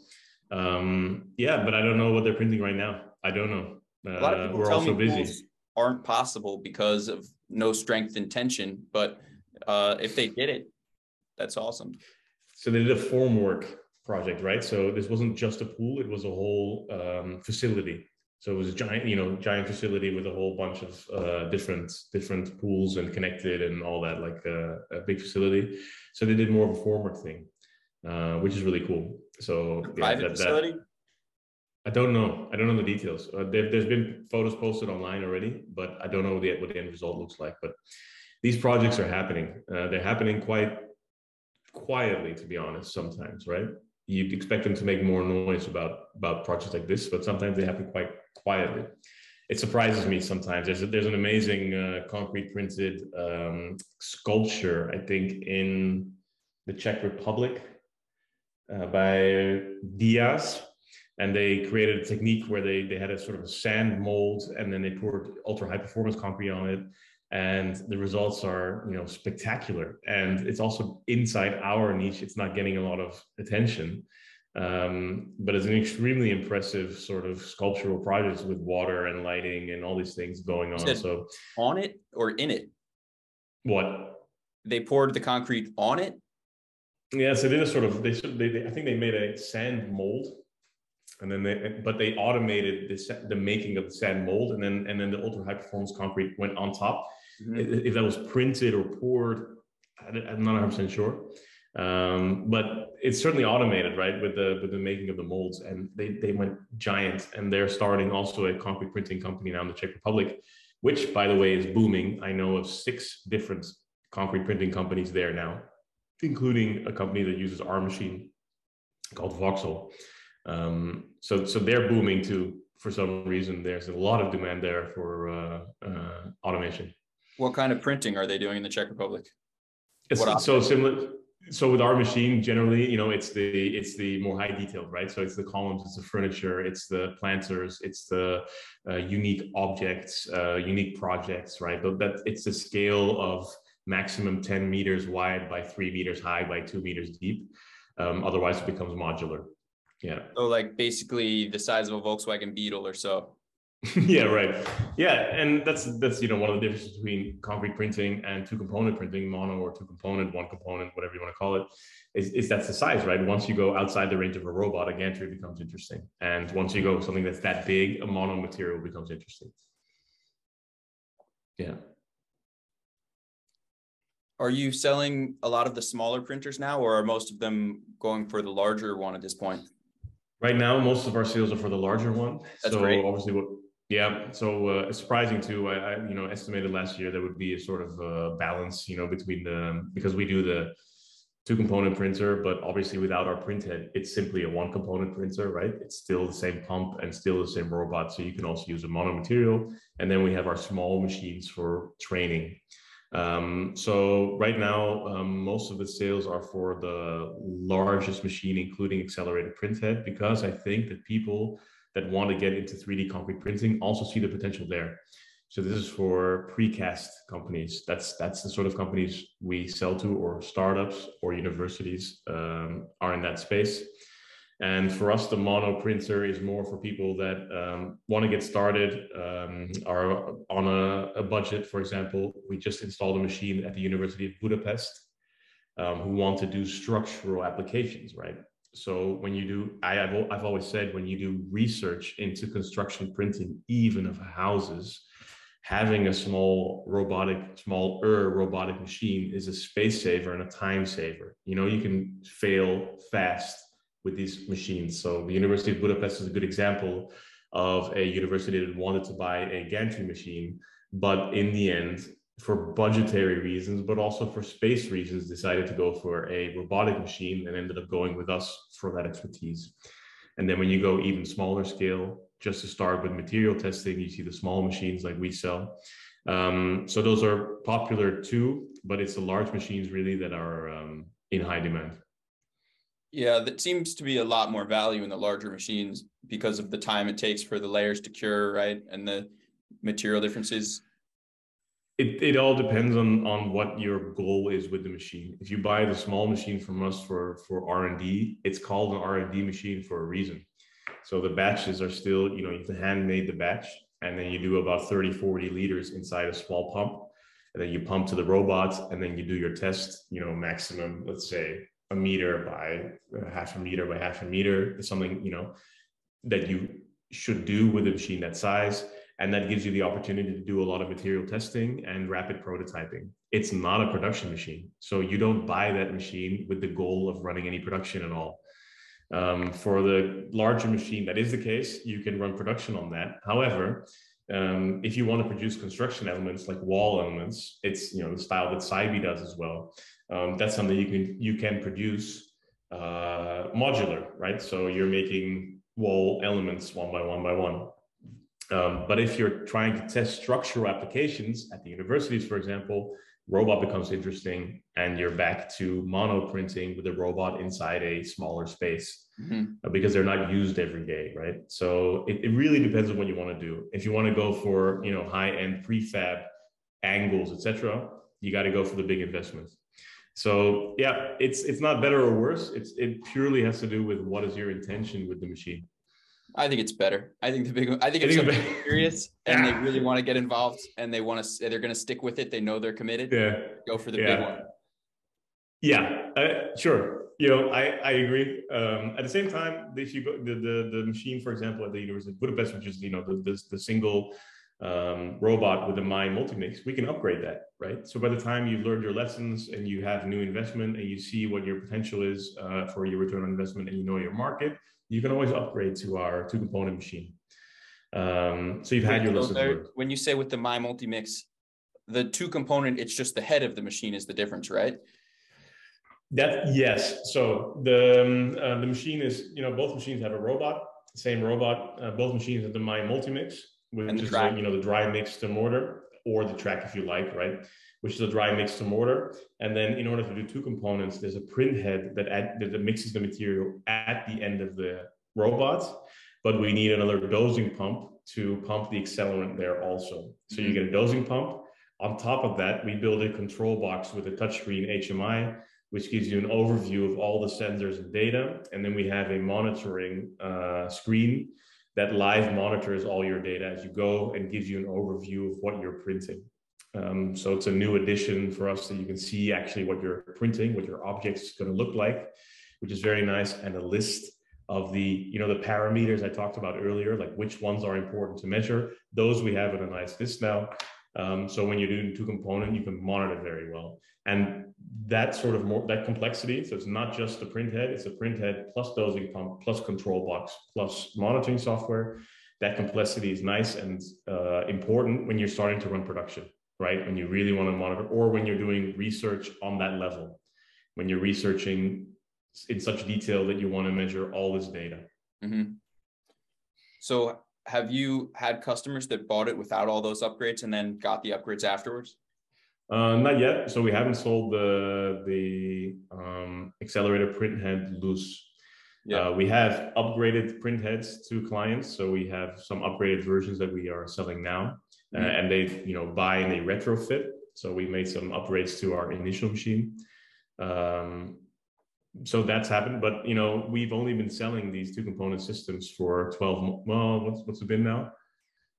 But I don't know what they're printing right now. I don't know. A lot of people tell me pools aren't possible because of no strength and tension, but if they did it, that's awesome. So they did a formwork project, right? So this wasn't just a pool, it was a whole facility. So it was a giant, giant facility with a whole bunch of different pools and connected and all that, like a big facility. So they did more of a former thing, which is really cool. So yeah, private facility. I don't know the details. There's been photos posted online already, but I don't know what the end result looks like. But these projects are happening. They're happening quite quietly, to be honest. Sometimes, right? You'd expect them to make more noise about projects like this, but sometimes they happen quite quietly. It surprises me sometimes. There's an amazing concrete printed sculpture, I think, in the Czech Republic by Diaz. And they created a technique where they had a sort of a sand mold, and then they poured ultra high performance concrete on it. And the results are, spectacular. And it's also inside our niche. It's not getting a lot of attention, but it's an extremely impressive sort of sculptural project with water and lighting and all these things going on. So on it or in it? What? They poured the concrete on it? Yeah, so they did a sort of, I think they made a sand mold. And then they automated the making of the sand mold, and then the ultra high performance concrete went on top. Mm-hmm. If that was printed or poured, I'm not 100% sure, but it's certainly automated, right? With the making of the molds, and they went giant, and they're starting also a concrete printing company now in the Czech Republic, which, by the way, is booming. I know of 6 different concrete printing companies there now, including a company that uses our machine called Voxel. So they're booming too. For some reason, there's a lot of demand there for automation. What kind of printing are they doing in the Czech Republic? It's so similar. So with our machine, generally, it's the more high detail, right? So it's the columns, it's the furniture, it's the planters, it's the unique objects, unique projects, right? But it's the scale of maximum 10 meters wide by 3 meters high by 2 meters deep. Otherwise, it becomes modular. Yeah. So like basically the size of a Volkswagen Beetle or so. Yeah, right. Yeah. And that's one of the differences between concrete printing and two-component printing, mono or two-component, one-component, whatever you want to call it, is that's the size, right? Once you go outside the range of a robot, a gantry becomes interesting. And once you go with something that's that big, a mono material becomes interesting. Yeah. Are you selling a lot of the smaller printers now, or are most of them going for the larger one at this point? Right now, most of our sales are for the larger one. That's so great. Obviously, yeah. So it's surprising too. I estimated last year there would be a sort of balance, between because we do the two-component printer, but obviously without our print head, it's simply a one-component printer, right? It's still the same pump and still the same robot. So you can also use a mono material, and then we have our small machines for training. So right now, most of the sales are for the largest machine, including accelerated printhead, because I think that people that want to get into 3D concrete printing also see the potential there. So this is for precast companies. That's the sort of companies we sell to, or startups or universities are in that space. And for us, the mono printer is more for people that want to get started, are on a budget. For example, we just installed a machine at the University of Budapest who want to do structural applications, right? So when you do, I've always said, when you do research into construction printing, even of houses, having a smaller robotic machine is a space saver and a time saver. You can fail fast with these machines. So the University of Budapest is a good example of a university that wanted to buy a gantry machine, but in the end, for budgetary reasons, but also for space reasons, decided to go for a robotic machine and ended up going with us for that expertise. And then when you go even smaller scale, just to start with material testing, you see the small machines like we sell. So those are popular too, but it's the large machines really that are in high demand. Yeah, that seems to be a lot more value in the larger machines because of the time it takes for the layers to cure, right? And the material differences. It all depends on what your goal is with the machine. If you buy the small machine from us for R&D, it's called an R&D machine for a reason. So the batches are still, you have to handmade the batch, and then you do about 30, 40 liters inside a small pump, and then you pump to the robot, and then you do your test, maximum, let's say, a meter by half a meter by half a meter, something that you should do with a machine that size. And that gives you the opportunity to do a lot of material testing and rapid prototyping. It's not a production machine. So you don't buy that machine with the goal of running any production at all. For the larger machine, that is the case. You can run production on that. However, if you want to produce construction elements like wall elements, it's, you know, the style that Saebi does as well. That's something you can produce modular, right? So you're making wall elements one by one. But if you're trying to test structural applications at the universities, for example, robot becomes interesting, and you're back to mono printing with a robot inside a smaller space, mm-hmm. because they're not used every day, right? So it really depends on what you want to do. If you want to go for, you know, high-end prefab angles, etc., you got to go for the big investments. So yeah, it's not better or worse. It purely has to do with what is your intention with the machine. I think it's better. I think the big one, I think if somebody's serious and they really want to get involved and they want to, they're going to stick with it. They know they're committed. Yeah. Go for the big one. Yeah, sure. You know, I agree. At the same time, if you go the machine, for example, at the University of Budapest, which is, you know, the single robot with the Mai multimix, we can upgrade that, right? So by the time you've learned your lessons and you have new investment and you see what your potential is for your return on investment and you know your market, you can always upgrade to our two-component machine. So you've had your lessons. When you say with the Mai multimix, the two-component, it's just the head of the machine is the difference, right? That, yes. So the machine is, you know, both machines have a robot, same robot. Both machines have the Mai multimix, which is, you know, the dry mix to mortar, or the track if you like, right? Which is a dry mix to mortar. And then in order to do two components, there's a print head that mixes the material at the end of the robot, but we need another dosing pump to pump the accelerant there also. So you get a dosing pump. On top of that, we build a control box with a touchscreen HMI, which gives you an overview of all the sensors and data. And then we have a monitoring screen that live monitors all your data as you go and gives you an overview of what you're printing. So it's a new addition for us that you can see actually what you're printing, what your object is going to look like, which is very nice. And a list of the, you know, the parameters I talked about earlier, like which ones are important to measure. Those we have in a nice list now. So when you're doing two component, you can monitor very well. And that sort of more, that complexity, so it's not just the print head, it's a print head plus dosing pump, plus control box, plus monitoring software. That complexity is nice and important when you're starting to run production, right? When you really want to monitor, or when you're doing research on that level, when you're researching in such detail that you want to measure all this data. Mm-hmm. So have you had customers that bought it without all those upgrades and then got the upgrades afterwards? Not yet. So we haven't sold the accelerator print head loose. Yeah. We have upgraded print heads to clients. So we have some upgraded versions that we are selling now. Mm-hmm. And they, you know, buy and they retrofit. So we made some upgrades to our initial machine. So that's happened. But, you know, we've only been selling these two component systems for 12 months. Well, what's it been now?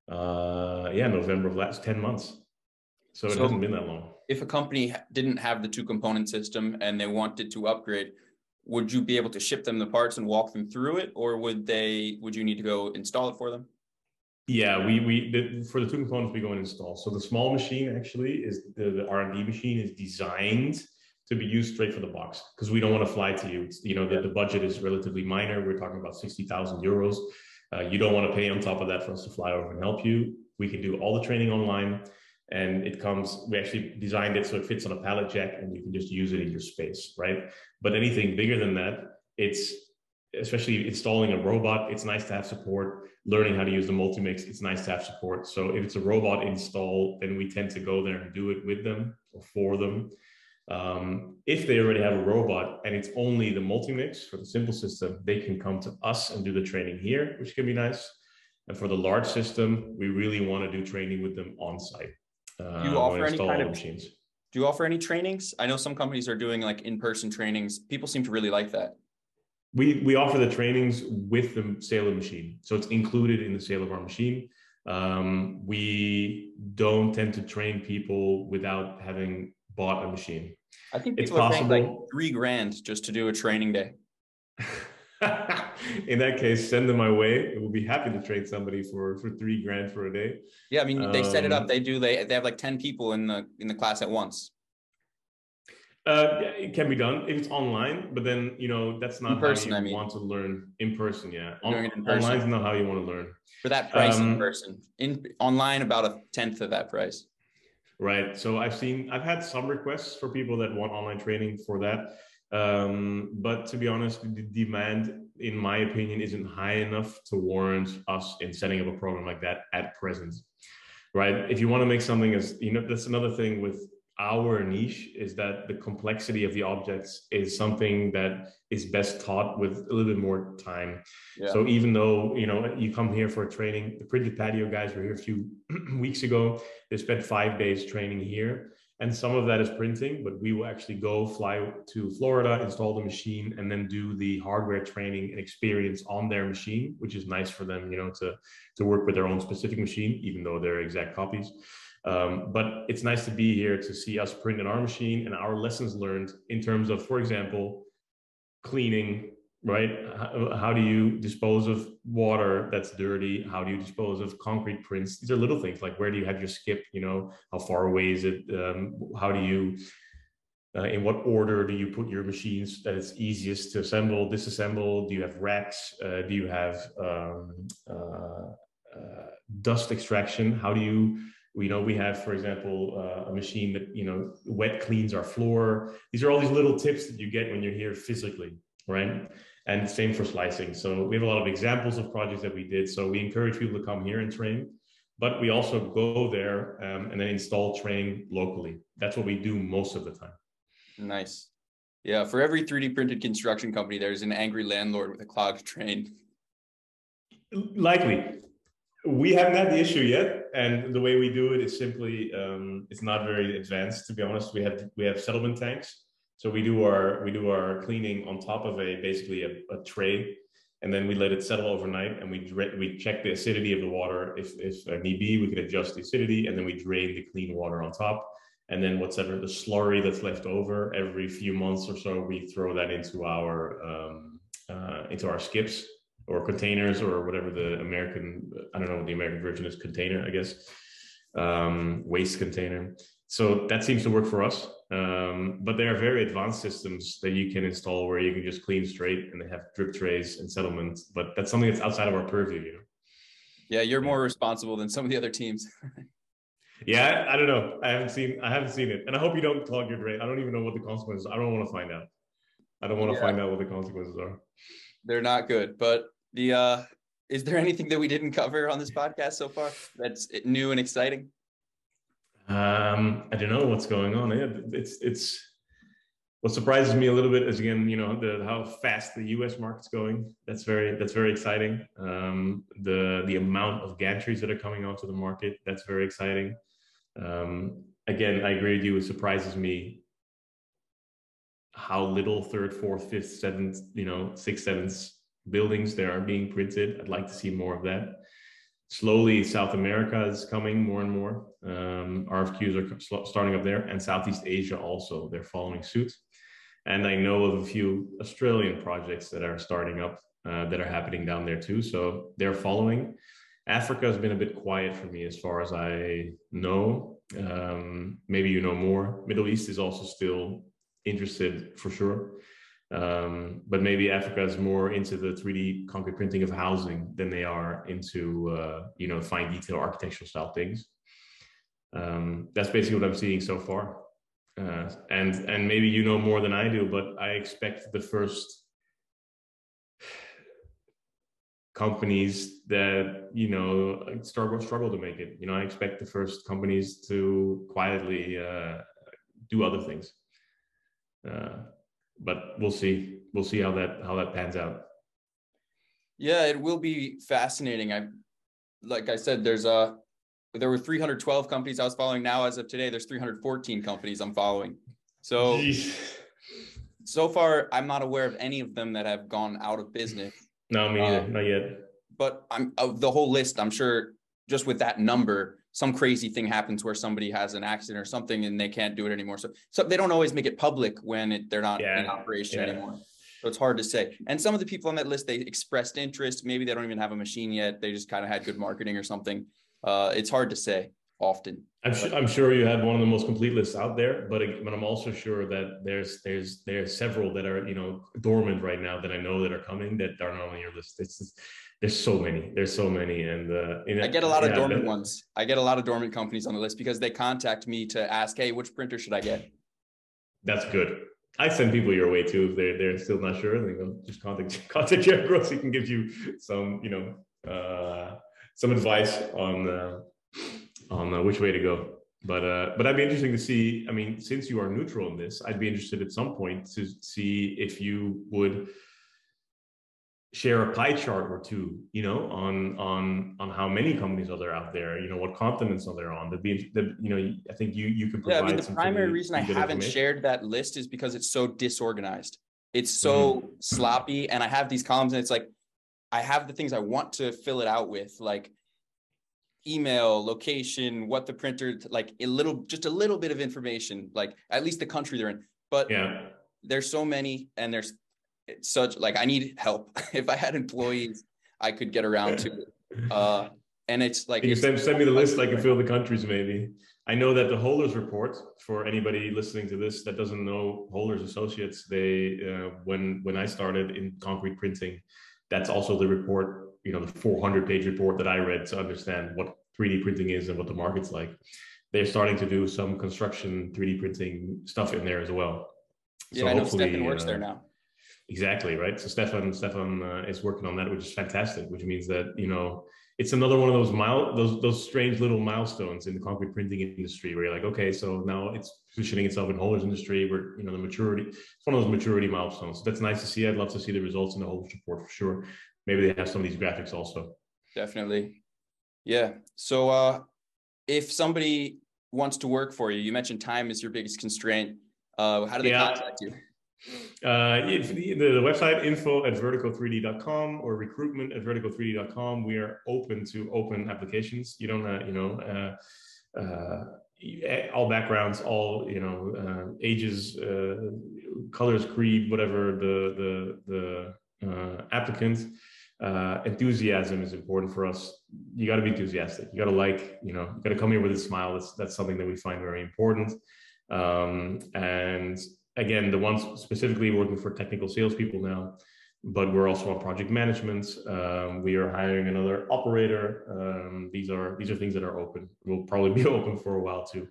Yeah, November of last 10 months. So it hasn't been that long. If a company didn't have the two component system and they wanted to upgrade, would you be able to ship them the parts and walk them through it? Or would you need to go install it for them? Yeah, for the two components, we go and install. So the small machine actually is the R&D machine is designed to be used straight from the box because we don't want to fly to you. It's, you know, the budget is relatively minor. We're talking about 60,000 euros. You don't want to pay on top of that for us to fly over and help you. We can do all the training online. And it comes, we actually designed it so it fits on a pallet jack and you can just use it in your space, right? But anything bigger than that, it's, especially installing a robot, it's nice to have support. Learning how to use the multimix, it's nice to have support. So if it's a robot install, then we tend to go there and do it with them or for them. If they already have a robot and it's only the multimix for the simple system, they can come to us and do the training here, which can be nice. And for the large system, we really want to do training with them on site. Do you offer any kind of machines? Do you offer any trainings? I know some companies are doing like in-person trainings. People seem to really like that. We offer the trainings with the sale of the machine. So it's included in the sale of our machine. We don't tend to train people without having bought a machine. I think people are paying like $3,000 just to do a training day. In that case, send them my way. We'll be happy to trade somebody for $3,000 for a day. Yeah, I mean, they set it up. They have like 10 people in the class at once. It can be done if it's online, but then, you know, that's not how you want to learn in person. Yeah, online is not how you want to learn. For that price in person, online about a 1/10 of that price. Right. So I've had some requests for people that want online training for that. But to be honest, the demand, in my opinion, isn't high enough to warrant us in setting up a program like that at present. Right. If you want to make something as, you know, that's another thing with our niche, is that the complexity of the objects is something that is best taught with a little bit more time. Yeah. So even though, you know, you come here for a training, the Printed Patio guys were here a few weeks ago. They spent 5 days training here, and some of that is printing, but we will actually go fly to Florida, install the machine, and then do the hardware training and experience on their machine, which is nice for them, you know, to work with their own specific machine, even though they're exact copies. But it's nice to be here to see us print in our machine and our lessons learned in terms of, for example, cleaning, right? How do you dispose of water that's dirty? How do you dispose of concrete prints? These are little things like, where do you have your skip? You know, how far away is it? How do you, in what order do you put your machines that it's easiest to assemble, disassemble? Do you have racks? Do you have dust extraction? How do you... You know, we have, for example, a machine that, you know, wet cleans our floor. These are all these little tips that you get when you're here physically, right? And same for slicing. So we have a lot of examples of projects that we did. So we encourage people to come here and train, but we also go there and then install, train locally. That's what we do most of the time. Nice. Yeah. For every 3D printed construction company, there's an angry landlord with a clogged train. Likely. We haven't had the issue yet, and the way we do it is simply it's not very advanced, to be honest. We have settlement tanks, so we do our cleaning on top of basically a tray, and then we let it settle overnight, and we check the acidity of the water. If need be, we could adjust the acidity, and then we drain the clean water on top, and then whatever the slurry that's left over, every few months or so, we throw that into our skips. Or containers, or whatever the American—I don't know what the American version is—container, I guess, waste container. So that seems to work for us. But there are very advanced systems that you can install where you can just clean straight, and they have drip trays and settlements. But that's something that's outside of our purview, you know. Yeah, you're more responsible than some of the other teams. Yeah, I don't know. I haven't seen it, and I hope you don't clog your drain. I don't even know what the consequences are. I don't want to find out. I don't want to find out what the consequences are. They're not good, but the is there anything that we didn't cover on this podcast so far that's new and exciting? I don't know what's going on. It's what surprises me a little bit is, again, you know, how fast the U.S. market's going. That's very exciting. The amount of gantries that are coming onto the market, that's very exciting. Again, I agree with you. It surprises me how little 3rd, 4th, 5th, 7th, you know, 6th, 7th buildings there are being printed. I'd like to see more of that. Slowly, South America is coming more and more. RFQs are starting up there, and Southeast Asia also, they're following suit. And I know of a few Australian projects that are starting up that are happening down there too. So they're following. Africa has been a bit quiet for me as far as I know. Maybe you know more. Middle East is also still interested for sure, but maybe Africa is more into the 3D concrete printing of housing than they are into you know, fine detail architectural style things. That's basically what I'm seeing so far, and maybe you know more than I do, but I expect the first companies that, you know, struggle to make it. You know, I expect the first companies to quietly do other things. But we'll see how that pans out. Yeah, it will be fascinating. Like I said, there were 312 companies I was following. Now, as of today, there's 314 companies I'm following. So, jeez. So far, I'm not aware of any of them that have gone out of business. No, me neither, not yet. But I'm of the whole list. I'm sure just with that number, some crazy thing happens where somebody has an accident or something and they can't do it anymore. So they don't always make it public when they're not in operation anymore. So it's hard to say. And some of the people on that list, they expressed interest. Maybe they don't even have a machine yet. They just kind of had good marketing or something. It's hard to say often. I'm sure you had one of the most complete lists out there, but I'm also sure that there's several that are, you know, dormant right now that I know that are coming that are not on your list. It's just, there's so many. And I get a lot of dormant ones. I get a lot of dormant companies on the list because they contact me to ask, hey, which printer should I get? That's good. I send people your way too if they're still not sure. They go, just contact Jarett Gross. He can give you some, you know, some advice on which way to go. But I'd be interesting to see. I mean, since you are neutral in this, I'd be interested at some point to see if you would share a pie chart or two, you know, on how many companies are there out there, you know, what continents are there on. I think you can provide. Yeah, I mean, the primary reason I haven't shared that list is because it's so disorganized. It's so sloppy, and I have these columns, and it's like I have the things I want to fill it out with, like email, location, what the printer, like a little bit of information, like at least the country they're in. But yeah, there's so many, and there's such, like, I need help. If I had employees, I could get around to it. And it's like, you send me the list, I can fill the countries. Maybe I know that the Holders report, for anybody listening to this that doesn't know Holders Associates, they when I started in concrete printing, that's also the report, you know, the 400-page report that I read to understand what 3D printing is and what the market's like. They're starting to do some construction 3D printing stuff in there as well. Yeah, so I know Stefan works there now. Exactly, right? So Stefan is working on that, which is fantastic, which means that, you know, it's another one of those strange little milestones in the concrete printing industry where you're like, okay, so now it's positioning itself in Holders industry where, you know, the maturity, it's one of those maturity milestones. So that's nice to see. I'd love to see the results in the Holders report for sure. Maybe they have some of these graphics also. Definitely. Yeah. So if somebody wants to work for you, you mentioned time is your biggest constraint. How do they contact you? The website info@vertico3d.com or recruitment@vertico3d.com. We are open to open applications. You don't all backgrounds, all, you know, ages, colors, creed, whatever the applicants. Enthusiasm is important for us. You got to be enthusiastic. You got to you got to come here with a smile. That's something that we find very important. And again, the ones specifically working for technical salespeople now, but we're also on project management. We are hiring another operator. These are things that are open. We'll probably be open for a while too.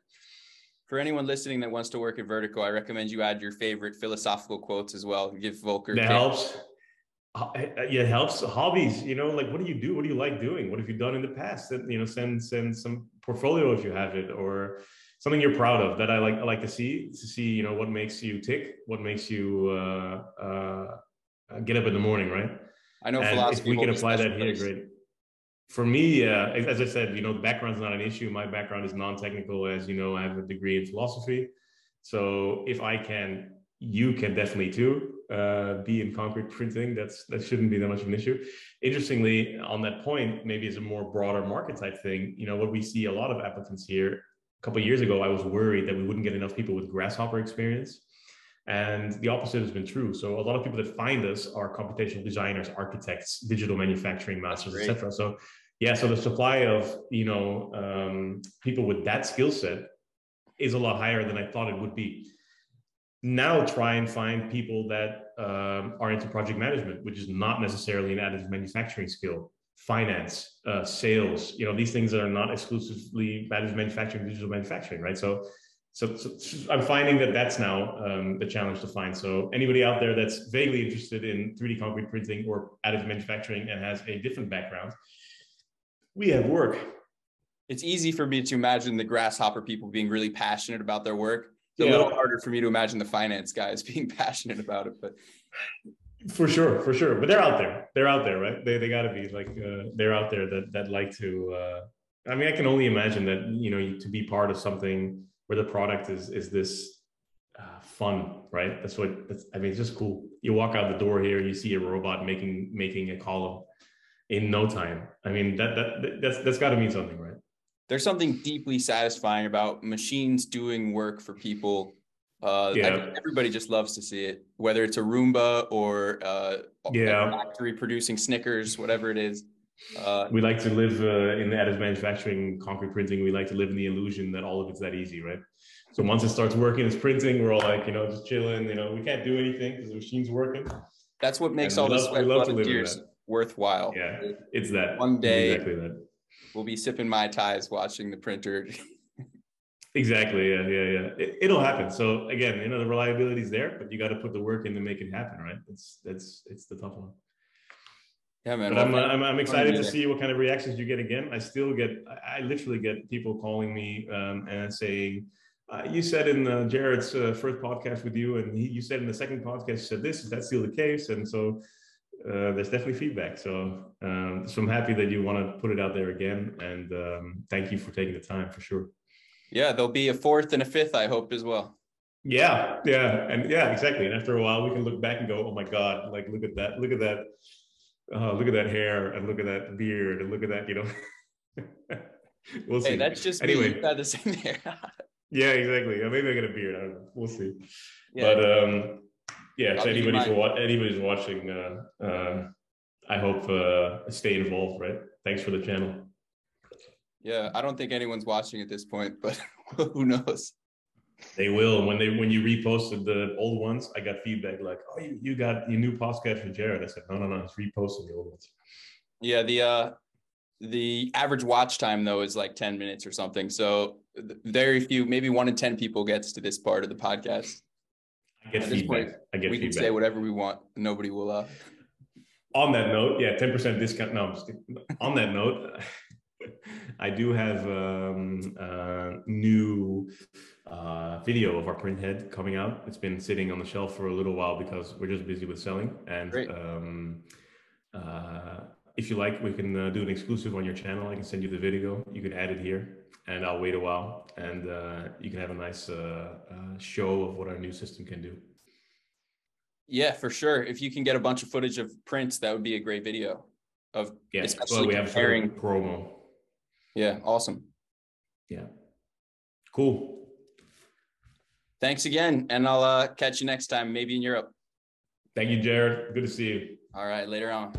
For anyone listening that wants to work at Vertico, I recommend you add your favorite philosophical quotes as well. Give Volker. That helps. Yeah, it helps. Hobbies, you know, like, what do you do? What do you like doing? What have you done in the past? And, you know, send some portfolio if you have it, or something you're proud of. That I like to see, you know, what makes you tick, what makes you get up in the morning, right? I know, and philosophy, if we can apply that here, great. For me, as I said, you know, background's not an issue. My background is non-technical, as you know. I have a degree in philosophy, so if I can, you can definitely too. Be in concrete printing. That shouldn't be that much of an issue. Interestingly, on that point, maybe it's a more broader market type thing. You know, what we see a lot of applicants here. A couple of years ago, I was worried that we wouldn't get enough people with grasshopper experience. And the opposite has been true. So a lot of people that find us are computational designers, architects, digital manufacturing masters, etc. So yeah, so the supply of, you know, people with that skill set is a lot higher than I thought it would be. Now try and find people that are into project management, which is not necessarily an additive manufacturing skill. Finance, sales, you know, these things that are not exclusively additive manufacturing, digital manufacturing, right? So I'm finding that's now the challenge to find. So anybody out there that's vaguely interested in 3D concrete printing or additive manufacturing and has a different background, we have work. It's easy for me to imagine the grasshopper people being really passionate about their work. It's a little harder for me to imagine the finance guys being passionate about it, but... For sure. But they're out there. They're out there, right? They gotta be like, they're out there that like to, I mean, I can only imagine that, you know, to be part of something where the product is this fun, right? It's just cool. You walk out the door here, you see a robot making a column in no time. I mean, that's gotta mean something, right? There's something deeply satisfying about machines doing work for people I think everybody just loves to see it, whether it's a Roomba or a factory producing Snickers, whatever it is. We like to live in additive manufacturing, concrete printing. We like to live in the illusion that all of it's that easy, right? So once it starts working, it's printing. We're all like, you know, just chilling. You know, we can't do anything because the machine's working. That's what makes all the sweat, blood, and tears worthwhile. Yeah, it's that. One day, exactly that. We'll be sipping Mai Tais, watching the printer. Exactly. Yeah. It'll happen. So again, you know, the reliability is there, but you got to put the work in to make it happen, right? It's the tough one. Yeah, man. But I'm excited to see what kind of reactions you get again. I literally get people calling me and saying, you said in Jared's first podcast with you, and you said in the second podcast, you said this, is that still the case? And so there's definitely feedback. So I'm happy that you want to put it out there again. And thank you for taking the time, for sure. Yeah, there'll be a fourth and a fifth, I hope, as well. Yeah. And yeah, exactly. And after a while, we can look back and go, oh my God, like, look at that, look at that. Look at that hair and look at that beard and look at that, you know. We'll see. Hey, that's just anyway. Me, not the same hair. Yeah, exactly. Maybe I get a beard. I don't know. We'll see. Yeah. But yeah, to anybody who's watching, I hope stay involved, right? Thanks for the channel. Yeah, I don't think anyone's watching at this point, but who knows? They will. When you reposted the old ones, I got feedback like, oh, you got your new podcast from Jared. I said, no, it's reposting the old ones. Yeah, the average watch time, though, is like 10 minutes or something. So very few, maybe 1 in 10 people gets to this part of the podcast. I get feedback. Point, we can say whatever we want. Nobody will. On that note, yeah, 10% discount. No, I'm just kidding. On that note, I do have new video of our printhead coming out. It's been sitting on the shelf for a little while because we're just busy with selling. And if you like, we can do an exclusive on your channel. I can send you the video. You can add it here, and I'll wait a while, and you can have a nice show of what our new system can do. Yeah, for sure. If you can get a bunch of footage of prints, that would be a great video. Of especially we have sharing promo. Yeah, awesome. Yeah, cool. Thanks again, and I'll catch you next time, maybe in Europe. Thank you, Jared. Good to see you. All right, later on.